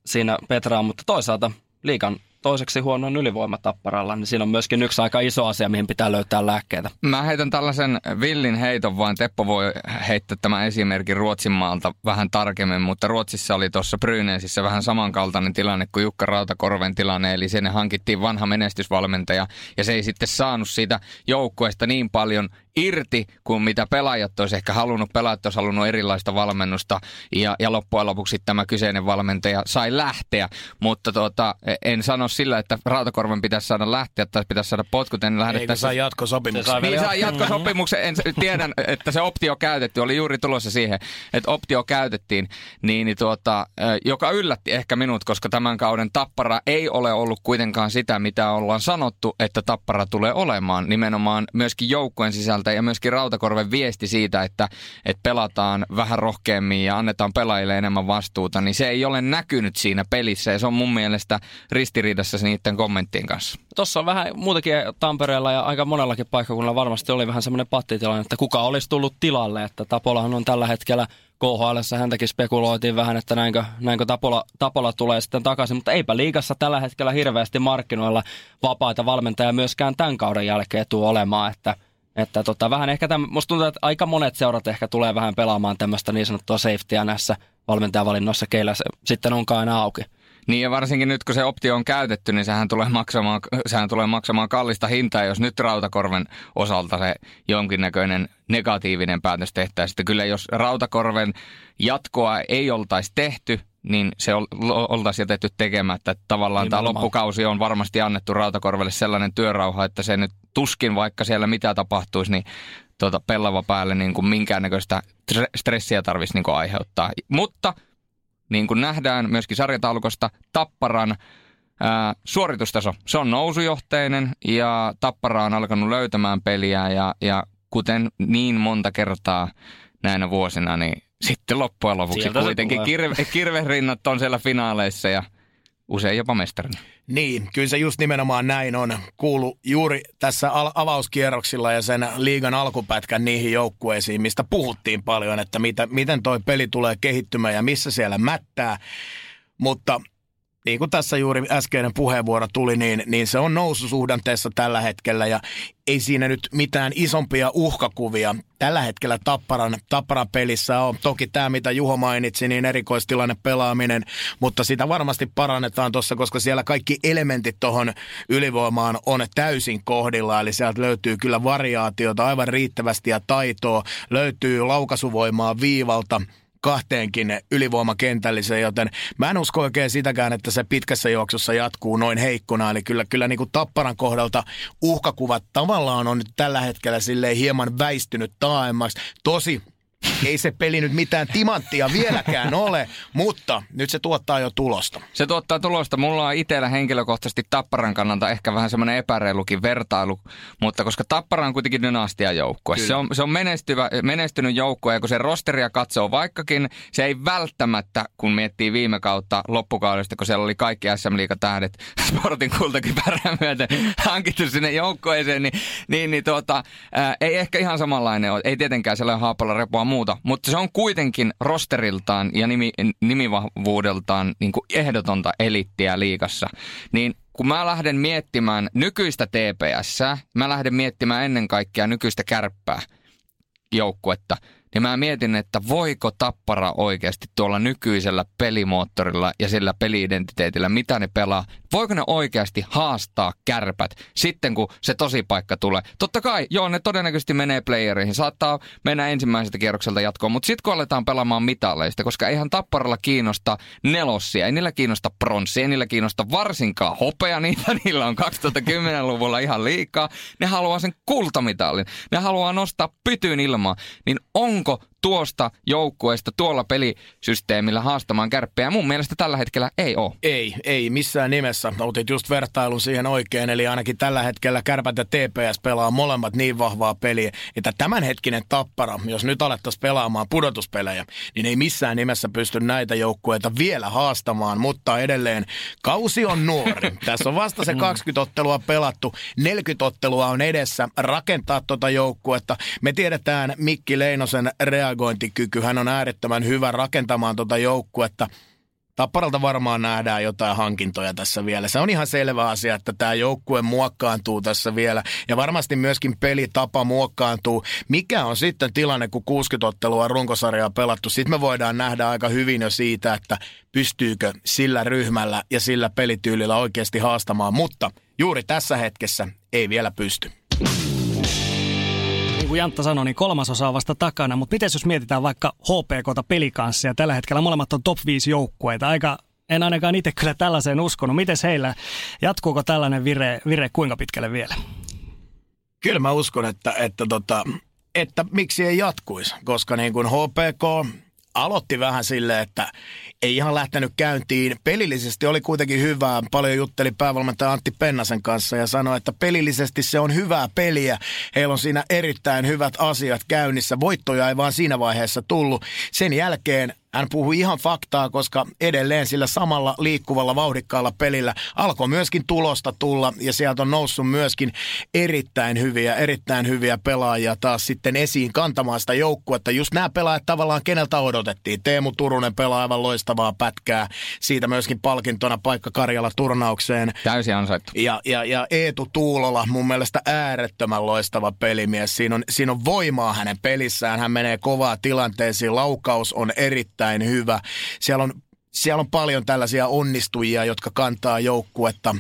siinä Petraa, mutta toisaalta liigan toiseksi huonon ylivoima Tapparalla, niin siinä on myöskin yksi aika iso asia, mihin pitää löytää lääkkeitä. Mä heitän tällaisen villin heiton, vaan Teppo voi heittää tämän esimerkin Ruotsin maalta vähän tarkemmin, mutta Ruotsissa oli tuossa Brynäsissä vähän samankaltainen tilanne kuin Jukka Rautakorven tilanne, eli sinne hankittiin vanha menestysvalmentaja, ja se ei sitten saanut siitä joukkueesta niin paljon irti kuin mitä pelaajat olisi ehkä halunnut. Pelaajat olisi halunnut erilaista valmennusta ja loppujen lopuksi tämä kyseinen valmentaja sai lähteä, mutta en sano sillä, että Rautakorven pitäisi saada lähteä tai pitäisi saada potkut ennen lähdettä. Eikö saa jatkosopimuksen? Niin saa jatkosopimuksen. En tiedä, että se optio käytettiin. Oli juuri tulossa siihen, että optio käytettiin, joka yllätti ehkä minut, koska tämän kauden Tappara ei ole ollut kuitenkaan sitä, mitä ollaan sanottu, että Tappara tulee olemaan. Nimenomaan myöskin joukkueen sisältä sisältä ja myöskin Rautakorven viesti siitä, että pelataan vähän rohkeammin ja annetaan pelaajille enemmän vastuuta, niin se ei ole näkynyt siinä pelissä ja se on mun mielestä ristiriidassa niiden kommenttien kanssa. Tuossa on vähän muutakin Tampereella ja aika monellakin paikkakunnalla varmasti oli vähän semmoinen pattitilanne, että kuka olisi tullut tilalle, että Tapolahan on tällä hetkellä KHL:ssä häntäkin spekuloitiin vähän, että näinkö Tapola tulee sitten takaisin, mutta eipä liigassa tällä hetkellä hirveästi markkinoilla vapaita valmentajia myöskään tämän kauden jälkeen tule olemaan, että vähän ehkä musta tuntuu, että aika monet seurat ehkä tulee vähän pelaamaan tämmöistä niin sanottua safetyä näissä valmentajavalinnoissa, keillä se sitten onkaan enää auki. Niin ja varsinkin nyt kun se optio on käytetty, niin sehän tulee maksamaan kallista hintaa, jos nyt Rautakorven osalta se jonkinnäköinen negatiivinen päätös tehtäisiin. Kyllä jos Rautakorven jatkoa ei oltaisi tehty, niin se oltaisiin jätetty tekemättä. Tavallaan tämä loppukausi on varmasti annettu Rautakorvelle sellainen työrauha, että se nyt tuskin vaikka siellä mitä tapahtuisi, niin pellava päälle niin kuin minkäännäköistä stressiä tarvitsisi niin kuin aiheuttaa. Mutta niin kuin nähdään myöskin sarjataulukosta, Tapparan suoritustaso, se on nousujohteinen ja Tappara on alkanut löytämään peliä ja kuten niin monta kertaa näinä vuosina, niin sitten loppujen lopuksi sieltä kuitenkin kirverinnat on siellä finaaleissa ja usein jopa mestarina. Niin, kyllä se just nimenomaan näin on. Kuulu juuri tässä avauskierroksilla ja sen liigan alkupätkän niihin joukkueisiin, mistä puhuttiin paljon, että miten toi peli tulee kehittymään ja missä siellä mättää. Mutta niin kuin tässä juuri äskeinen puheenvuoro tuli, niin se on noususuhdanteessa tällä hetkellä ja ei siinä nyt mitään isompia uhkakuvia tällä hetkellä Tapparan pelissä on. Toki tämä, mitä Juho mainitsi, niin erikoistilanne pelaaminen, mutta sitä varmasti parannetaan tuossa, koska siellä kaikki elementit tuohon ylivoimaan on täysin kohdilla. Eli sieltä löytyy kyllä variaatiota aivan riittävästi ja taitoa, löytyy laukaisuvoimaa viivalta kahteenkin ylivoimakentälliseen, joten mä en usko oikein sitäkään, että se pitkässä juoksussa jatkuu noin heikkona. Eli kyllä niin kuin Tapparan kohdalta uhkakuvat tavallaan on nyt tällä hetkellä silleen hieman väistynyt taaemmaksi. Tosi ei se peli nyt mitään timanttia vieläkään ole, mutta nyt se tuottaa jo tulosta. Se tuottaa tulosta. Mulla on itsellä henkilökohtaisesti Tapparan kannalta ehkä vähän semmoinen epäreilukin vertailu, mutta koska Tappara on kuitenkin dynastiajoukkue. Se on menestynyt joukkue ja kun se rosteria katsoo, vaikkakin se ei välttämättä, kun miettii viime kautta loppukaudesta, kun siellä oli kaikki SM-liigatähdet Sportin kultakipärää myöten hankittu sinne joukkueeseen, niin, ei ehkä ihan samanlainen ole. Ei tietenkään siellä ole Haapalla repua muuta, mutta se on kuitenkin rosteriltaan ja nimivahvuudeltaan niin kuin ehdotonta eliittiä liigassa. Niin kun mä lähden miettimään nykyistä TPS:ää, mä lähden miettimään ennen kaikkea nykyistä Kärppää joukkuetta, niin mä mietin, että voiko Tappara oikeasti tuolla nykyisellä pelimoottorilla ja sillä peliidentiteetillä, mitä ne pelaa, voiko ne oikeasti haastaa Kärpät sitten, kun se tosipaikka tulee? Totta kai, joo, ne todennäköisesti menee playeriin, saattaa mennä ensimmäiseltä kierrokselta jatkoon, mutta sitten kun aletaan pelaamaan mitaleista, koska eihän Tapparalla kiinnosta nelossia, ei niillä kiinnosta pronssia, ei niillä kiinnosta varsinkaan hopea, niillä on 2010-luvulla ihan liikaa, ne haluaa sen kultamitalin, ne haluaa nostaa pytyyn ilmaan, niin onko tuosta joukkueesta tuolla pelisysteemillä haastamaan Kärppiä? Mun mielestä tällä hetkellä ei ole. Ei missään nimessä. Otit just vertailun siihen oikein, eli ainakin tällä hetkellä Kärpät ja TPS pelaa molemmat niin vahvaa peliä, että tämänhetkinen Tappara, jos nyt alettaisiin pelaamaan pudotuspelejä, niin ei missään nimessä pysty näitä joukkueita vielä haastamaan, mutta edelleen kausi on nuori. Tässä on vasta se 20 ottelua pelattu, 40 ottelua on edessä rakentaa tuota joukkuetta. Me tiedetään Mikki Leinosen reagointikyky. Hän on äärettömän hyvä rakentamaan tuota joukkuetta. Tapparalta varmaan nähdään jotain hankintoja tässä vielä. Se on ihan selvä asia, että tämä joukkue muokkaantuu tässä vielä. Ja varmasti myöskin pelitapa muokkaantuu. Mikä on sitten tilanne, kun 60 ottelua runkosarjaa pelattu? Sitten me voidaan nähdä aika hyvin jo siitä, että pystyykö sillä ryhmällä ja sillä pelityylillä oikeasti haastamaan. Mutta juuri tässä hetkessä ei vielä pysty. Kun Jantta sanoi, niin kolmasosa on vasta takana, mutta miten jos mietitään vaikka HPK:ta pelikanssia, tällä hetkellä molemmat on top 5 joukkueita, en ainakaan itse kyllä tällaiseen uskonut. Miten heillä, jatkuuko tällainen vire kuinka pitkälle vielä? Kyllä mä uskon, että miksi ei jatkuisi, koska niin kuin HPK aloitti vähän silleen, että ei ihan lähtenyt käyntiin. Pelillisesti oli kuitenkin hyvää. Paljon jutteli päävalmentaja Antti Pennasen kanssa ja sanoi, että pelillisesti se on hyvää peliä. Heillä on siinä erittäin hyvät asiat käynnissä. Voittoja ei vaan siinä vaiheessa tullut. Sen jälkeen hän puhui ihan faktaa, koska edelleen sillä samalla liikkuvalla vauhdikkaalla pelillä alkoi myöskin tulosta tulla ja sieltä on noussut myöskin erittäin hyviä pelaajia taas sitten esiin kantamaan sitä joukkuetta. Just nämä pelaajat tavallaan keneltä odotettiin. Teemu Turunen pelaa aivan loistavaa pätkää. Siitä myöskin palkintona paikka Karjala-turnaukseen. Täysin ansaittu. Ja Eetu Tuulola mun mielestä äärettömän loistava pelimies. Siinä on voimaa hänen pelissään. Hän menee kovaa tilanteisiin. Laukaus on erittäin hyvä. Siellä on paljon tällaisia onnistujia, jotka kantaa joukkuetta.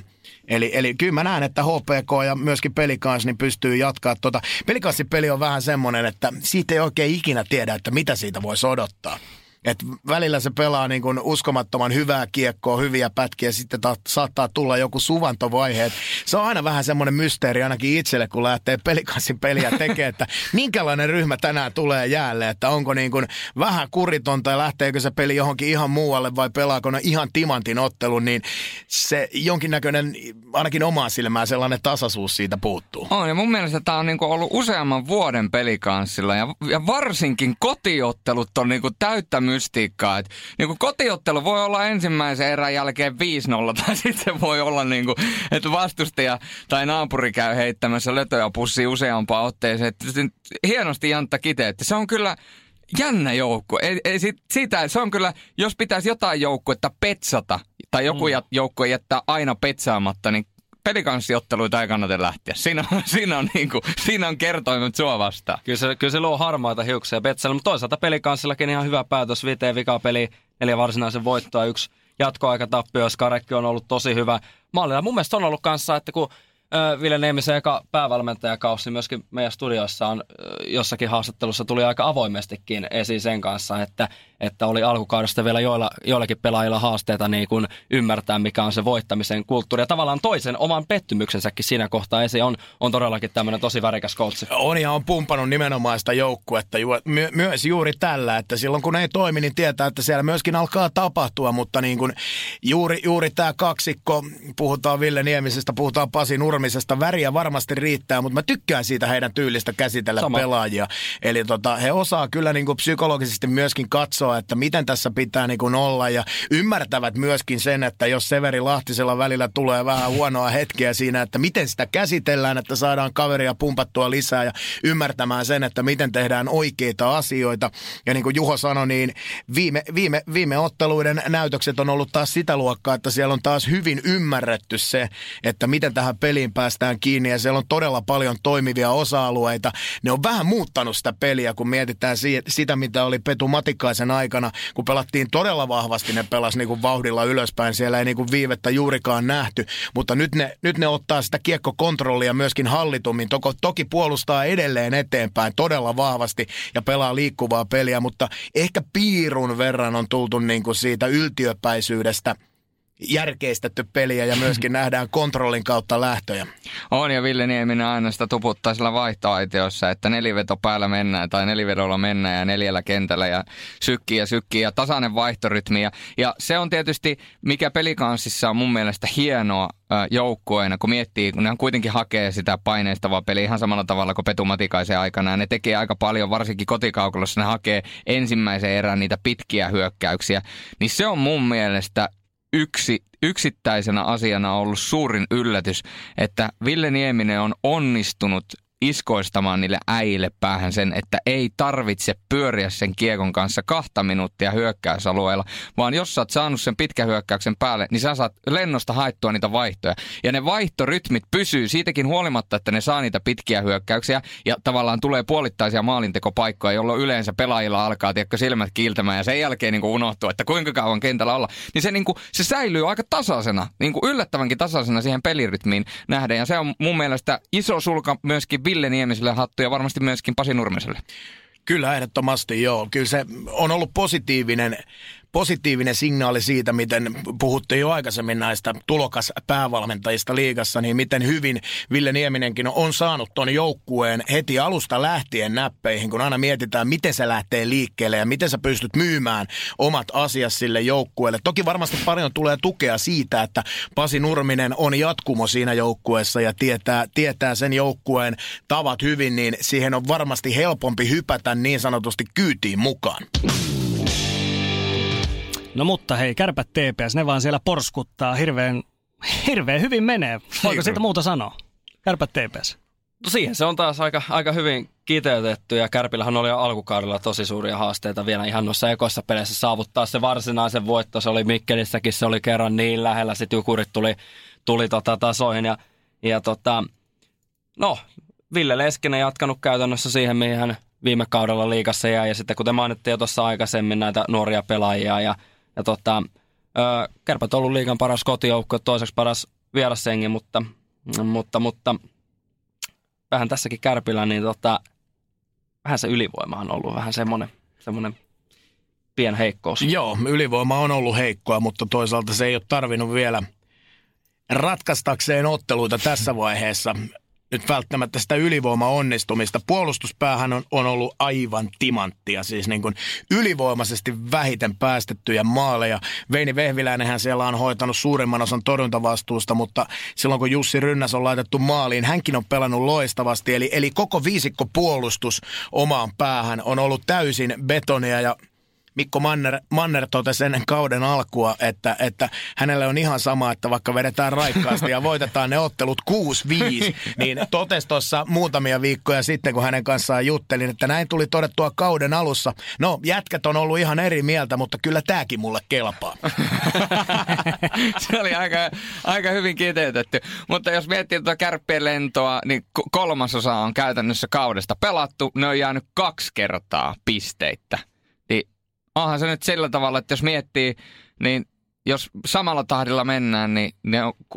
Eli kyllä mä näen, että HPK ja myöskin Pelikans niin pystyy jatkaa tuota. Pelikanssin peli on vähän semmoinen, että siitä ei oikein ikinä tiedä, että mitä siitä voisi odottaa. Et välillä se pelaa niin kuin uskomattoman hyvää kiekkoa, hyviä pätkiä, sitten saattaa tulla joku suvantovaihe. Se on aina vähän semmoinen mysteeri ainakin itselle, kun lähtee Pelikanssin peliä tekemään, että minkälainen ryhmä tänään tulee jäälle, että onko niin kuin vähän kuritonta ja lähteekö se peli johonkin ihan muualle vai pelaako ne ihan timantin ottelun, niin se jonkinnäköinen, ainakin omaa silmään sellainen tasaisuus siitä puuttuu. On ja mun mielestä tämä on niin kuin ollut useamman vuoden Pelikanssilla ja varsinkin kotiottelut on niin kuin täyttämyys. Mystiikkaa. Et, niinku kotiottelu voi olla ensimmäisen erän jälkeen 5-0 tai sitten se voi olla, niinku, että vastustaja tai naapuri käy heittämässä lötöjä pussia useampaan otteeseen. Et, hienosti Jantta kiteytti. Se on kyllä jännä joukko. Se on kyllä, jos pitäisi jotain joukkuetta petsata tai joku joukko jättää aina petsaamatta, niin Pelikanssiotteluita ei kannata lähteä. Siinä on kertoimet sua vastaan. Kyllä se luo harmaita hiuksia Betsällä, mutta toisaalta Pelikanssillakin ihan hyvä päätös. 5 vikapeliä, 4 varsinaisen voittoa, 1 jatkoaikatappio, jos Karekki on ollut tosi hyvä maalilla. Mun mielestä on ollut kanssa, että kun Ville Niemisen eka päävalmentajakausi myöskin meidän studioissa on jossakin haastattelussa tuli aika avoimestikin esiin sen kanssa, että oli alkukaudesta vielä joillakin pelaajilla haasteita niin kuin ymmärtää, mikä on se voittamisen kulttuuri. Ja tavallaan toisen oman pettymyksensäkin siinä kohtaa esiin on todellakin tämmöinen tosi värikäs coachi. On ja on pumpannut nimenomaan sitä joukkuetta myös juuri tällä, että silloin kun ei toimi, niin tietää, että siellä myöskin alkaa tapahtua, mutta niin kuin juuri tämä kaksikko, puhutaan Ville Niemisestä, puhutaan Pasi Nurminen, väriä varmasti riittää, mutta mä tykkään siitä heidän tyylistä käsitellä pelaajia. Eli he osaa kyllä niin kuin psykologisesti myöskin katsoa, että miten tässä pitää niin kuin olla ja ymmärtävät myöskin sen, että jos Severi Lahtisella välillä tulee vähän huonoa hetkeä siinä, että miten sitä käsitellään, että saadaan kaveria pumpattua lisää ja ymmärtämään sen, että miten tehdään oikeita asioita. Ja niin kuin Juho sanoi, niin viime otteluiden näytökset on ollut taas sitä luokkaa, että siellä on taas hyvin ymmärretty se, että miten tähän peliin päästään kiinni ja siellä on todella paljon toimivia osa-alueita. Ne on vähän muuttanut sitä peliä, kun mietitään sitä, mitä oli Petu Matikaisen aikana, kun pelattiin todella vahvasti, ne pelasi niin kuin vauhdilla ylöspäin, siellä ei niin kuin viivettä juurikaan nähty, mutta nyt ne ottaa sitä kiekkokontrollia myöskin hallitummin, toki puolustaa edelleen eteenpäin todella vahvasti ja pelaa liikkuvaa peliä, mutta ehkä piirun verran on tultu niin kuin siitä yltiöpäisyydestä järkeistetty peliä ja myöskin nähdään kontrollin kautta lähtöjä. On ja Ville Nieminen aina sitä tuputtaa sillä vaihtoaitiossa, että neliveto päällä mennään tai nelivedolla mennään ja 4 kentällä ja sykkii ja tasainen vaihtorytmi. Ja se on tietysti, mikä Pelikanssissa on mun mielestä hienoa joukkueena, kun miettii, kun ne kuitenkin hakee sitä paineistavaa peliä ihan samalla tavalla kuin Petu Matikaisen aikana. Ja ne tekee aika paljon, varsinkin kotikaukolossa ne hakee ensimmäisen erään niitä pitkiä hyökkäyksiä. Niin se on mun mielestä yksittäisenä asiana on ollut suurin yllätys, että Ville Nieminen on onnistunut iskoistamaan niille äijille päähän sen, että ei tarvitse pyöriä sen kiekon kanssa 2 minuuttia hyökkäysalueella, vaan jos sä oot saanut sen pitkän hyökkäyksen päälle, niin sä saat lennosta haettua niitä vaihtoja. Ja ne vaihtorytmit pysyy siitäkin huolimatta, että ne saa niitä pitkiä hyökkäyksiä ja tavallaan tulee puolittaisia maalintekopaikkoja, jolloin yleensä pelaajilla alkaa silmät kiiltämään ja sen jälkeen niin kuin unohtuu, että kuinka kauan kentällä olla. Niin se säilyy aika tasaisena, niin kuin yllättävänkin tasaisena siihen pelirytmiin nähden. Ja se on mun mielestä iso sulka myöskin Ville Niemiselle hattu ja varmasti myöskin Pasi Nurmiselle. Kyllä ehdottomasti joo. Kyllä se on ollut positiivinen positiivinen signaali siitä, miten puhuttiin jo aikaisemmin näistä tulokaspäävalmentajista liigassa, niin miten hyvin Ville Nieminenkin on saanut ton joukkueen heti alusta lähtien näppeihin, kun aina mietitään, miten se lähtee liikkeelle ja miten sä pystyt myymään omat asias sille joukkueelle. Toki varmasti paljon tulee tukea siitä, että Pasi Nurminen on jatkumo siinä joukkueessa ja tietää sen joukkueen tavat hyvin, niin siihen on varmasti helpompi hypätä niin sanotusti kyytiin mukaan. No mutta hei, Kärpät TPS, ne vaan siellä porskuttaa, hirveän hyvin menee. Voiko siitä muuta sanoa? Kärpät TPS. No siihen se on taas aika hyvin kiteytetty ja Kärpillähän oli jo alkukaudella tosi suuria haasteita vielä ihan noissa ekoissa peleissä saavuttaa se varsinaisen voitto. Se oli Mikkelissäkin, se oli kerran niin lähellä, sitten Jukurit tuli tasoihin ja Ville Leskinen jatkanut käytännössä siihen, mihin hän viime kaudella liigassa jäi ja sitten kuten mainittiin jo tuossa aikaisemmin näitä nuoria pelaajia Kärpät on ollut liigan paras kotijoukko, toiseksi paras vierasjengi, mutta vähän tässäkin Kärpillä, niin vähän se ylivoimahan on ollut vähän semmoinen pien heikkous. Joo, ylivoima on ollut heikkoa, mutta toisaalta se ei ole tarvinnut vielä ratkaistakseen otteluita tässä vaiheessa. Nyt välttämättä sitä ylivoimaonnistumista. Puolustuspäähän on ollut aivan timanttia, siis niin kuin ylivoimaisesti vähiten päästettyjä maaleja. Veini Vehviläinenhän siellä on hoitanut suurimman osan torjuntavastuusta, mutta silloin kun Jussi Rynnäs on laitettu maaliin, hänkin on pelannut loistavasti. Eli koko viisikko puolustus omaan päähän on ollut täysin betonia ja Mikko Manner totesi ennen kauden alkua, että hänelle on ihan sama, että vaikka vedetään raikkaasti ja voitetaan ne ottelut 6-5, niin totesi tuossa muutamia viikkoja sitten, kun hänen kanssaan juttelin, että näin tuli todettua kauden alussa. No, jätkät on ollut ihan eri mieltä, mutta kyllä tämäkin mulle kelpaa. Se oli aika hyvin kiteytetty. Mutta jos miettii tuota Kärppien lentoa, niin kolmasosa on käytännössä kaudesta pelattu. Ne on jäänyt 2 kertaa pisteitä. Onhan se nyt sillä tavalla, että jos miettii, niin jos samalla tahdilla mennään, niin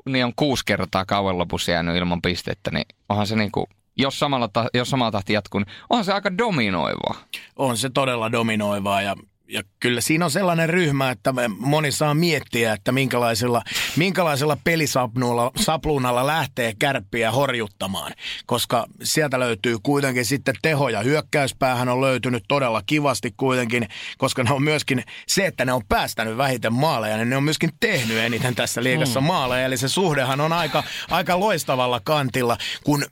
ne on 6 kertaa kauan lopussa jäänyt ilman pistettä, niin onhan se niin kuin, jos samalla tahti jatkuu, niin onhan se aika dominoivaa. On se todella dominoivaa ja kyllä siinä on sellainen ryhmä, että moni saa miettiä, että minkälaisella pelisapluunalla lähtee Kärppiä horjuttamaan, koska sieltä löytyy kuitenkin sitten tehoja. Hyökkäyspäähän on löytynyt todella kivasti kuitenkin, koska ne on myöskin se, että ne on päästänyt vähiten maaleja, niin ne on myöskin tehnyt eniten tässä liigassa maaleja, eli se suhdehan on aika loistavalla kantilla, kun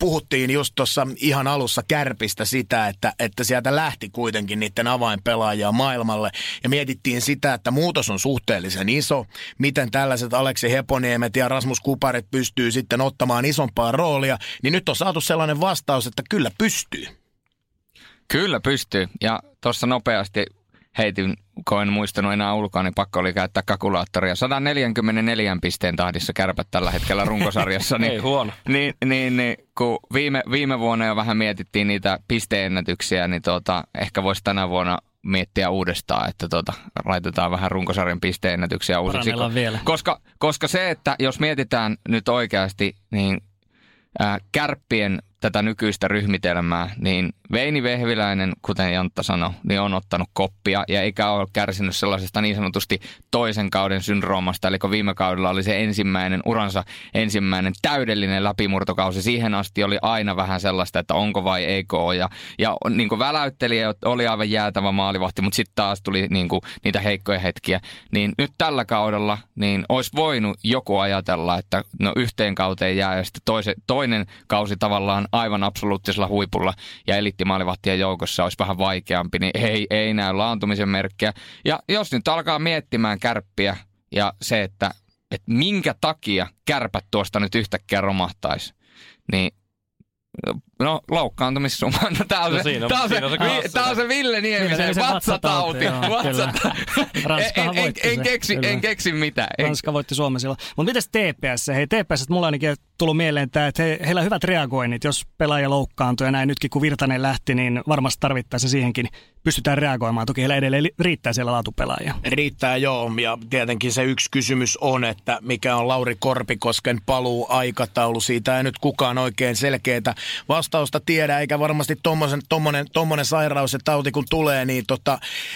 puhuttiin just tuossa ihan alussa Kärpistä sitä, että sieltä lähti kuitenkin niiden avainpelaajia maailmalle. Ja mietittiin sitä, että muutos on suhteellisen iso. Miten tällaiset Aleksi Heponiemet ja Rasmus Kuparit pystyy sitten ottamaan isompaa roolia. Niin nyt on saatu sellainen vastaus, että kyllä pystyy. Kyllä pystyy. Ja tuossa nopeasti heitin, kun en muistanut enää ulkoa, niin pakko oli käyttää kakulaattoria. 144 pisteen tahdissa Kärpät tällä hetkellä runkosarjassa. Niin, ei huono. Niin kun viime vuonna jo vähän mietittiin niitä pisteennätyksiä, niin ehkä voisi tänä vuonna miettiä uudestaan, että laitetaan vähän runkosarjan pisteennätyksiä uusiksi. Parannellaan vielä. Koska se, että jos mietitään nyt oikeasti, niin Kärppien tätä nykyistä ryhmitelmää, niin Veini Vehviläinen, kuten Jantta sanoi, niin on ottanut koppia ja eikä ole kärsinyt sellaisesta niin sanotusti toisen kauden syndroomasta, eli kun viime kaudella oli se uransa ensimmäinen täydellinen läpimurtokausi. Siihen asti oli aina vähän sellaista, että onko vai eikö ole. Ja niin kuin väläyttelijä oli aivan jäätävä maalivahti, mutta sitten taas tuli niin kuin niitä heikkoja hetkiä. Niin nyt tällä kaudella niin olisi voinut joku ajatella, että no yhteen kauteen jää ja sitten toinen kausi tavallaan aivan absoluuttisella huipulla ja elittimaalivahtien joukossa olisi vähän vaikeampi, niin ei näy laantumisen merkkejä. Ja jos nyt alkaa miettimään Kärppiä ja se, että minkä takia Kärpät tuosta nyt yhtäkkiä romahtaisi, niin no loukkaantumissumma. No, tää on se Ville Niemisen vatsatauti. En keksi mitään. Ranska voitti Suomen silloin. Mutta mites TPS? Hei TPS, mulla ainakin tullut mieleen, että heillä hyvät reagoinnit, jos pelaaja loukkaantuu ja näin nytkin kun Virtanen lähti, niin varmasti tarvittaessa siihenkin pystytään reagoimaan. Toki heillä edelleen riittää siellä laatupelaajia. Riittää joo, ja tietenkin se yksi kysymys on, että mikä on Lauri Korpikosken paluu aikataulu. Siitä ei nyt kukaan oikein selkeätä vastausta tiedä, eikä varmasti tommonen sairaus ja tauti kun tulee, niin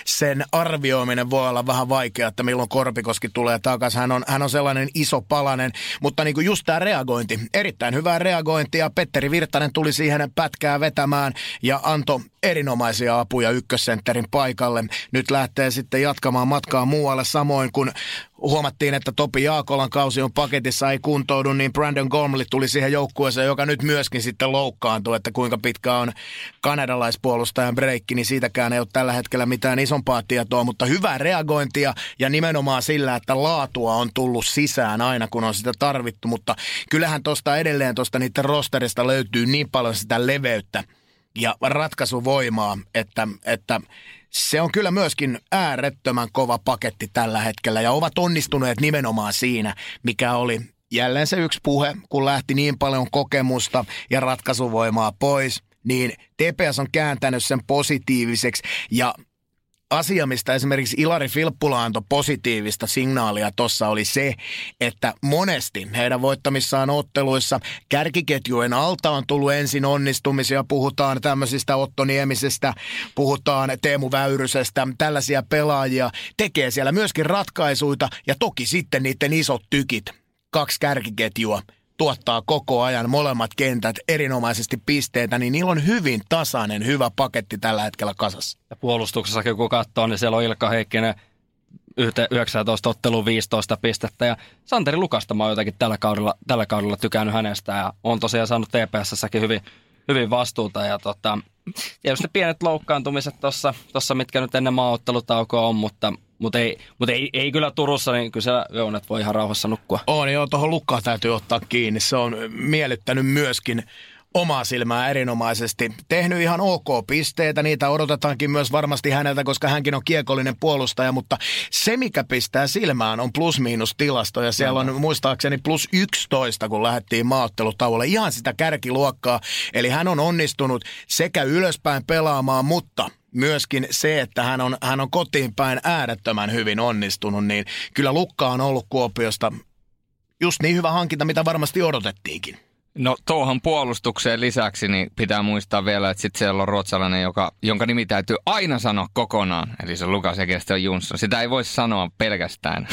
sen arvioiminen voi olla vähän vaikeaa, että milloin Korpikoski tulee takaisin. Hän on sellainen iso palanen, mutta niin kuin just tämä reagointi, erittäin hyvää reagointia. Petteri Virtanen tuli siihen pätkää vetämään ja antoi erinomaisia apuja ykkössentterin paikalle. Nyt lähtee sitten jatkamaan matkaa muualle, samoin kun huomattiin, että Topi Jaakolan kausi on paketissa, ei kuntoudu, niin Brandon Gormley tuli siihen joukkueeseen, joka nyt myöskin sitten loukkaantui, että kuinka pitkä on kanadalaispuolustajan breikki, niin siitäkään ei ole tällä hetkellä mitään isompaa tietoa, mutta hyvää reagointia ja nimenomaan sillä, että laatua on tullut sisään aina, kun on sitä tarvittu, mutta kyllähän tuosta edelleen tuosta niiden rosterista löytyy niin paljon sitä leveyttä ja ratkaisuvoimaa, että se on kyllä myöskin äärettömän kova paketti tällä hetkellä ja ovat onnistuneet nimenomaan siinä, mikä oli jälleen se yksi puhe, kun lähti niin paljon kokemusta ja ratkaisuvoimaa pois, niin TPS on kääntänyt sen positiiviseksi ja asia, mistä esimerkiksi Ilari Filppula antoi positiivista signaalia tuossa oli se, että monesti heidän voittamissaan otteluissa kärkiketjujen alta on tullut ensin onnistumisia. Puhutaan tämmöisistä Otto Niemisestä, puhutaan Teemu Väyrysestä, tällaisia pelaajia. Tekee siellä myöskin ratkaisuja ja toki sitten niiden isot tykit, kaksi kärkiketjua. Tuottaa koko ajan molemmat kentät erinomaisesti pisteitä, niin niillä on hyvin tasainen, hyvä paketti tällä hetkellä kasassa. Ja puolustuksessakin kun katsoo, niin siellä on Ilkka Heikkinen 19 ottelun 15 pistettä ja Santeri Lukasta mä oon jotenkin tällä kaudella tykännyt hänestä ja on tosiaan saanut TPS-säkin hyvin vastuuta ja tietysti ne pienet loukkaantumiset tuossa, mitkä nyt ennen maaottelutaukoa on, mutta ei kyllä Turussa, niin kyllä siellä Jounet voi ihan rauhassa nukkua. On, joo, tuohon Lukkaan täytyy ottaa kiinni. Se on miellyttänyt myöskin omaa silmää erinomaisesti. Tehnyt ihan ok pisteitä, niitä odotetaankin myös varmasti häneltä, koska hänkin on kiekollinen puolustaja, mutta se mikä pistää silmään on plus-miinus tilasto ja siellä on muistaakseni plus 11, kun lähdettiin maaottelutauolle. Ihan sitä kärkiluokkaa, eli hän on onnistunut sekä ylöspäin pelaamaan, mutta myöskin se, että hän on kotiin päin äärettömän hyvin onnistunut, niin kyllä Lukka on ollut Kuopiosta just niin hyvä hankinta, mitä varmasti odotettiinkin. No tuohon puolustukseen lisäksi niin pitää muistaa vielä, että sitten siellä on ruotsalainen, jonka nimi täytyy aina sanoa kokonaan. Eli se on Lukas Ekesson Jonsson. Sitä ei voi sanoa pelkästään.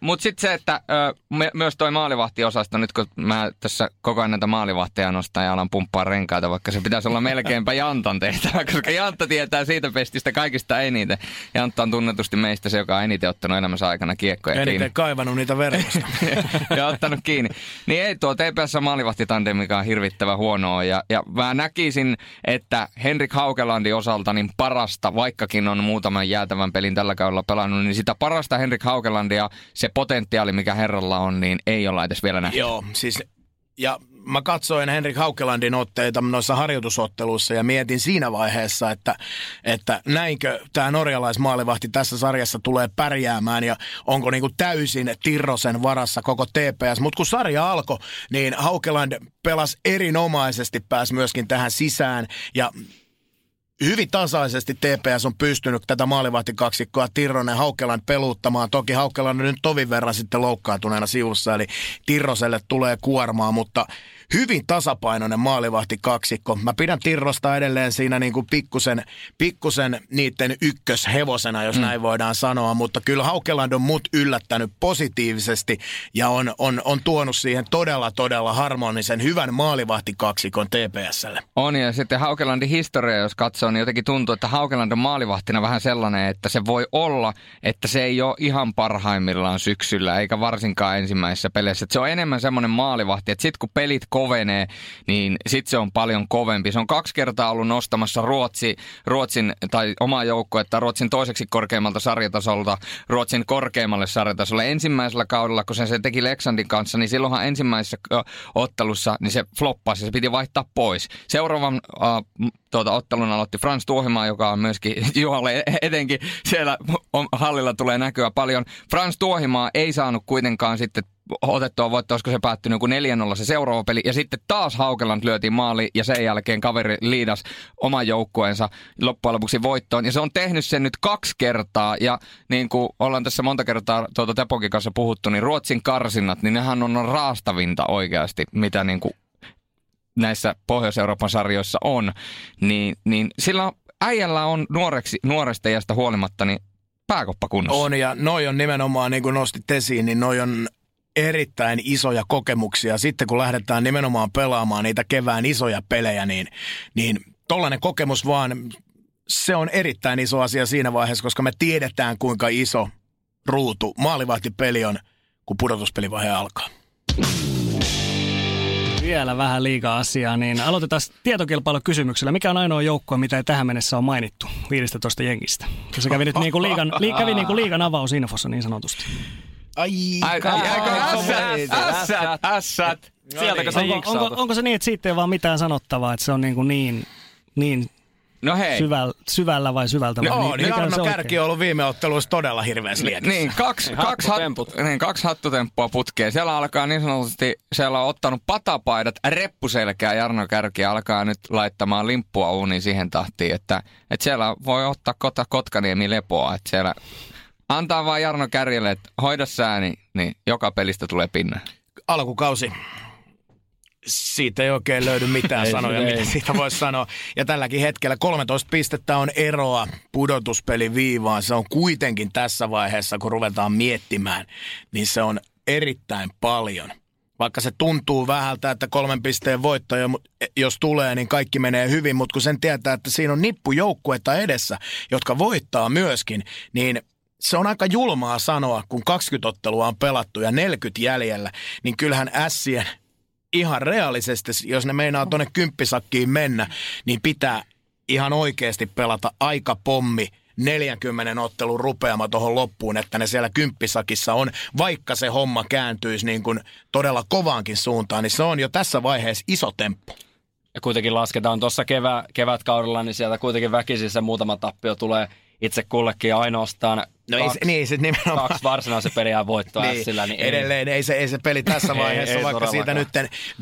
Mutta sitten se, että myös toi maalivahtiosasto, nyt kun mä tässä koko ajan näitä maalivahteja nostan ja alan pumppaa renkaita, vaikka se pitäisi olla melkeinpä Jantan tehtävä, koska Jantta tietää siitä pestistä kaikista eniten. Jantta on tunnetusti meistä se, joka on eniten ottanut elämänsä aikana kiekkoja eniten kiinni. Eniten kaivannut niitä verkosta. ja ottanut kiinni. Niin ei tuo TPS-maalivahtitandemi, mikä on hirvittävän huonoa. Ja mä näkisin, että Henrik Haukelandin osalta niin parasta, vaikkakin on muutaman jäätävän pelin tällä kaudella pelannut, niin sitä parasta Henrik Haukelandia, se potentiaali, mikä herralla on, niin ei olla edes vielä nähty. Joo, siis ja mä katsoin Henrik Haukelandin otteita noissa harjoitusotteluissa ja mietin siinä vaiheessa, että näinkö tämä norjalaismaalivahti tässä sarjassa tulee pärjäämään ja onko niinku täysin Tirrosen varassa koko TPS. Mutta kun sarja alkoi, niin Haukeland pelasi erinomaisesti, pääsi myöskin tähän sisään ja hyvin tasaisesti TPS on pystynyt tätä maalivahtikaksikkoa Tirronen Haukeland peluuttamaan. Toki Haukeland on nyt tovin verran sitten loukkaantuneena sivussa, eli Tirroselle tulee kuormaa, mutta hyvin tasapainoinen maalivahtikaksikko. Mä pidän Tirrosta edelleen siinä niin kuin pikkusen niiden ykköshevosena, jos näin voidaan sanoa, mutta kyllä Haukeland on mut yllättänyt positiivisesti ja on tuonut siihen todella harmonisen hyvän maalivahtikaksikon TPS:lle. On ja sitten Haukelandin historia, jos katsoo, niin jotenkin tuntuu, että Haukeland on maalivahtina vähän sellainen, että se voi olla, että se ei ole ihan parhaimmillaan syksyllä, eikä varsinkaan ensimmäisessä peleissä. Että se on enemmän semmoinen maalivahti, että sitten kun pelit kovenee, niin sitten se on paljon kovempi. Se on 2 kertaa ollut nostamassa Ruotsin tai omaa joukkuetta Ruotsin toiseksi korkeimmalta sarjatasolta Ruotsin korkeimmalle sarjatasolle. Ensimmäisellä kaudella, kun se teki Leksandin kanssa, niin silloinhan ensimmäisessä ottelussa niin se floppasi, se piti vaihtaa pois. Seuraavan ottelun aloitti Frans Tuohimaa, joka on myöskin Juholle etenkin siellä hallilla tulee näkyä paljon. Frans Tuohimaa ei saanut kuitenkaan sitten otettua voittoa, olisiko se päättynyt kuin 4-0 se seuraava peli. Ja sitten taas Haukeland lyötiin maaliin ja sen jälkeen kaveri liidas oman joukkueensa loppujen lopuksi voittoon. Ja se on tehnyt sen nyt 2 kertaa. Ja niin kuin ollaan tässä monta kertaa Teponkin kanssa puhuttu, niin Ruotsin karsinnat, niin nehän on raastavinta oikeasti, mitä niin kuin näissä Pohjois-Euroopan sarjoissa on. Niin sillä äijällä on nuoresta iästä huolimatta niin pääkoppa kunnossa. On, ja noi on nimenomaan, niin kuin nostit esiin, niin noi on erittäin isoja kokemuksia. Sitten kun lähdetään nimenomaan pelaamaan niitä kevään isoja pelejä, niin tollainen kokemus vaan, se on erittäin iso asia siinä vaiheessa, koska me tiedetään kuinka iso ruutu maalivahtipeli on, kun pudotuspelivaihe alkaa. Vielä vähän liikaa asiaa, niin aloitetaan tietokilpailukysymyksellä. Mikä on ainoa joukkue, mitä ei tähän mennessä on mainittu 15 jengistä? Se kävi nyt liigan avausinfossa niin sanotusti. Ässät! Sieltäkö se jiksautui? Onko se niin, että siitä ei ole vaan mitään sanottavaa, että se on niin no hei. Syvällä vai syvältä? No, niin Jarno Kärki on ollut viime otteluissa todella hirveässä lietissä. Niin, kaksi hattutemppua putkeen. Siellä alkaa niin sanotusti, siellä on ottanut patapaidat reppuselkää Jarno Kärki, alkaa nyt laittamaan limppua uuniin siihen tahtiin, että siellä voi ottaa Kotkaniemi lepoa, että siellä antaa vaan Jarno Kärjelle, että hoida sää, niin joka pelistä tulee pinna. Alkukausi. Siitä ei oikein löydy mitään sanoja, mitä siitä voisi sanoa. Ja tälläkin hetkellä 13 pistettä on eroa pudotuspeliviivaan. Se on kuitenkin tässä vaiheessa, kun ruvetaan miettimään, niin se on erittäin paljon. Vaikka se tuntuu vähältä, että 3 pisteen voittoja, jos tulee, niin kaikki menee hyvin. Mutta kun sen tietää, että siinä on nippujoukkuetta edessä, jotka voittaa myöskin, niin se on aika julmaa sanoa, kun 20 ottelua on pelattu ja 40 jäljellä, niin kyllähän Ässien ihan reaalisesti, jos ne meinaa tuonne 10 sakkiin mennä, niin pitää ihan oikeasti pelata aika pommi 40 ottelun rupeama tuohon loppuun, että ne siellä 10 sakissa on, vaikka se homma kääntyisi niin kuin todella kovaankin suuntaan, niin se on jo tässä vaiheessa iso temppu. Ja kuitenkin lasketaan tuossa kevätkaudella, niin sieltä kuitenkin väkisissä muutama tappio tulee itse kullekin ainoastaan. No ei se, niin, se nimenomaan 2 varsinaisen peliä voittoa niin, Ässillä. Niin edelleen ei se peli tässä vaiheessa, vaikka siitä nyt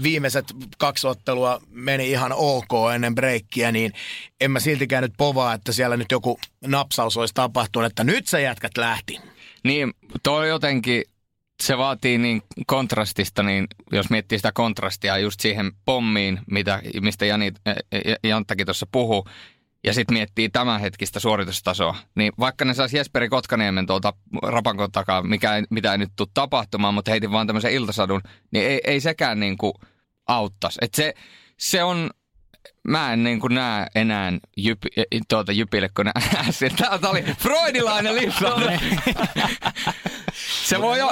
viimeiset 2 ottelua meni ihan ok ennen breikkiä, niin en mä siltikään nyt povaa, että siellä nyt joku napsaus olisi tapahtunut, että nyt se jätkät lähti. Niin, toi jotenkin, se vaatii niin kontrastista, niin jos miettii sitä kontrastia just siihen pommiin, mistä Janttakin tuossa puhui, ja sitten miettii tämänhetkistä suoritustasoa, niin vaikka ne saisi Jesperi Kotkaniemen tuolta rapankon takaa, mitä ei nyt tule tapahtumaan, mutta heitin vaan tämmöisen iltasadun, niin ei sekään niinku auttaisi. Että se on, mä en niinku näe enää Jypille, kun tää oli freudilainen lipsaus.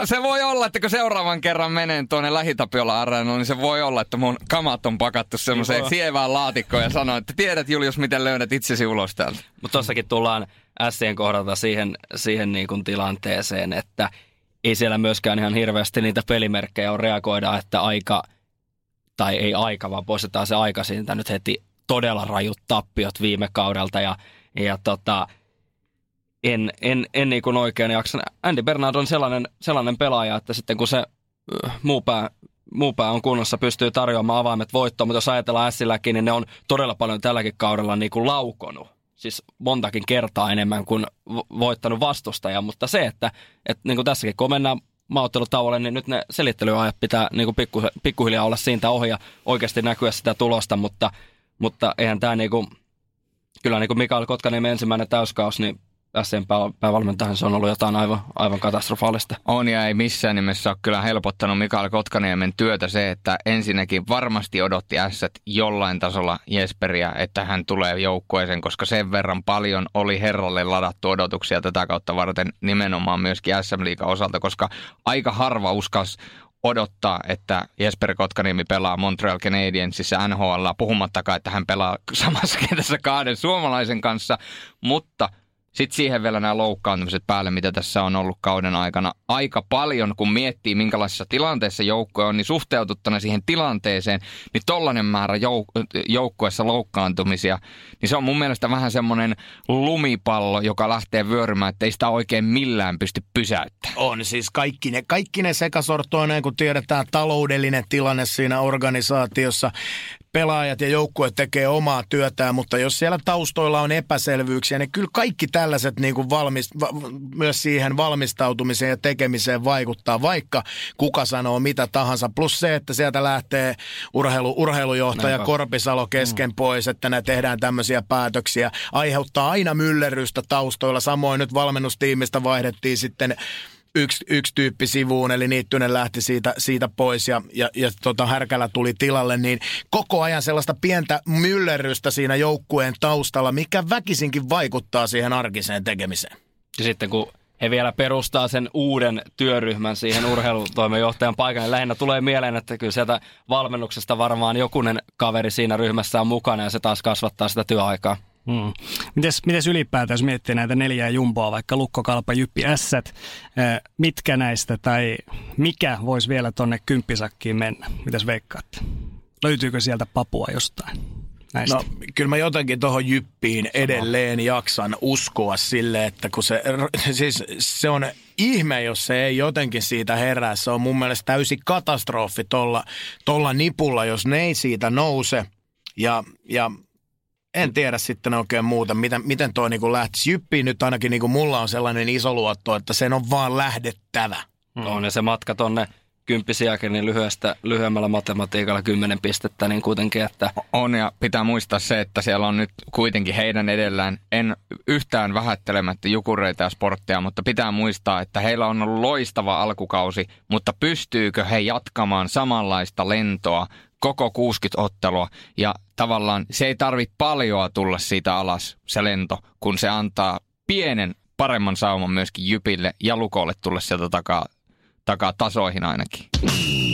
Se voi olla, että kun seuraavan kerran menen tuonne Lähitapiola-areenaan, niin se voi olla, että mun kamat on pakattu semmoiseen sievään laatikkoon ja sanoin, että tiedät Julius, miten löydät itsesi ulos täältä. Mutta tossakin tullaan Ässien kohdalta siihen niin kuin tilanteeseen, että ei siellä myöskään ihan hirveästi niitä pelimerkkejä on reagoida, että aika, tai ei aika, vaan poistetaan se aika siitä nyt heti todella rajut tappiot viime kaudelta ja En niin kuin oikein jaksa. Andy Bernard on sellainen pelaaja, että sitten kun se muu pää on kunnossa, pystyy tarjoamaan avaimet voittoon. Mutta jos ajatellaan Ässilläkin, niin ne on todella paljon tälläkin kaudella niin kuin laukonut. Siis montakin kertaa enemmän kuin voittanut vastustaja. Mutta se, että niin kuin tässäkin, kun mennään maaottelutauolle, niin nyt ne selittelyajat pitää niin kuin pikkuhiljaa olla siitä ohi ja oikeasti näkyä sitä tulosta. Mutta eihän tämä niin kuin, kyllä niin kuin Mikael Kotkaniemen ensimmäinen täyskausi, niin Ässien päävalmentajan se on ollut jotain aivan katastrofaalista. On ja ei missään nimessä ole kyllä helpottanut Mikael Kotkaniemen työtä se, että ensinnäkin varmasti odotti Ässät jollain tasolla Jesperiä, että hän tulee joukkueeseen, koska sen verran paljon oli herralle ladattu odotuksia tätä kautta varten nimenomaan myöskin SM-liigan osalta, koska aika harva uskas odottaa, että Jesper Kotkaniemi pelaa Montreal Canadiensissa NHL, puhumattakaan, että hän pelaa samassa kentässä 2 suomalaisen kanssa, mutta Sitten siihen vielä nämä loukkaantumiset päälle, mitä tässä on ollut kauden aikana aika paljon, kun miettii minkälaisessa tilanteessa joukkue on, niin suhteututtuna siihen tilanteeseen, niin tollainen määrä joukkueessa loukkaantumisia, niin se on mun mielestä vähän semmoinen lumipallo, joka lähtee vyörymään, että ei sitä oikein millään pysty pysäyttämään. On siis kaikki ne sekasortoineen, kun tiedetään taloudellinen tilanne siinä organisaatiossa. Pelaajat ja joukkue tekee omaa työtään, mutta jos siellä taustoilla on epäselvyyksiä, niin kyllä kaikki tällaiset niin kuin myös siihen valmistautumiseen ja tekemiseen vaikuttaa, vaikka kuka sanoo mitä tahansa. Plus se, että sieltä lähtee urheilujohtaja Korpisalo kesken pois, että nämä tehdään tämmöisiä päätöksiä. Aiheuttaa aina myllerrystä taustoilla. Samoin nyt valmennustiimistä vaihdettiin sitten yksi tyyppi sivuun, eli Niittynen lähti siitä pois ja Härkälä tuli tilalle, niin koko ajan sellaista pientä myllerrystä siinä joukkueen taustalla, mikä väkisinkin vaikuttaa siihen arkiseen tekemiseen. Ja sitten kun he vielä perustaa sen uuden työryhmän siihen urheilutoimenjohtajan paikan, niin lähinnä tulee mieleen, että kyllä sieltä valmennuksesta varmaan jokunen kaveri siinä ryhmässä on mukana ja se taas kasvattaa sitä työaikaa. Hmm. Mites ylipäätään, jos miettii näitä neljää jumboa, vaikka Lukko, KalPa, Jyppi, Ässät, mitkä näistä tai mikä voisi vielä tonne kymppisakkiin mennä? Mitäs veikkaatte? Löytyykö sieltä papua jostain? Näistä. No kyllä mä jotenkin tuohon Jyppiin edelleen jaksan uskoa sille, että kun se on ihme, jos se ei jotenkin siitä herää. Se on mun mielestä täysi katastrofi tolla nipulla, jos ne ei siitä nouse ja en tiedä sitten oikein muuta, miten toi niin lähtisi. Jyppiin nyt ainakin niin mulla on sellainen iso luotto, että sen on vaan lähdettävä. On ja se matka tonne kymppisiäkin niin lyhyemmällä matematiikalla 10 pistettä niin kuitenkin, että... On ja pitää muistaa se, että siellä on nyt kuitenkin heidän edellään, en yhtään vähättelemättä Jukureita ja Sporttia, mutta pitää muistaa, että heillä on ollut loistava alkukausi, mutta pystyykö he jatkamaan samanlaista lentoa koko 60 ottelua ja tavallaan se ei tarvitse paljoa tulla siitä alas se lento, kun se antaa pienen paremman sauman myöskin Jypille ja Lukolle tulla sieltä takaa tasoihin ainakin.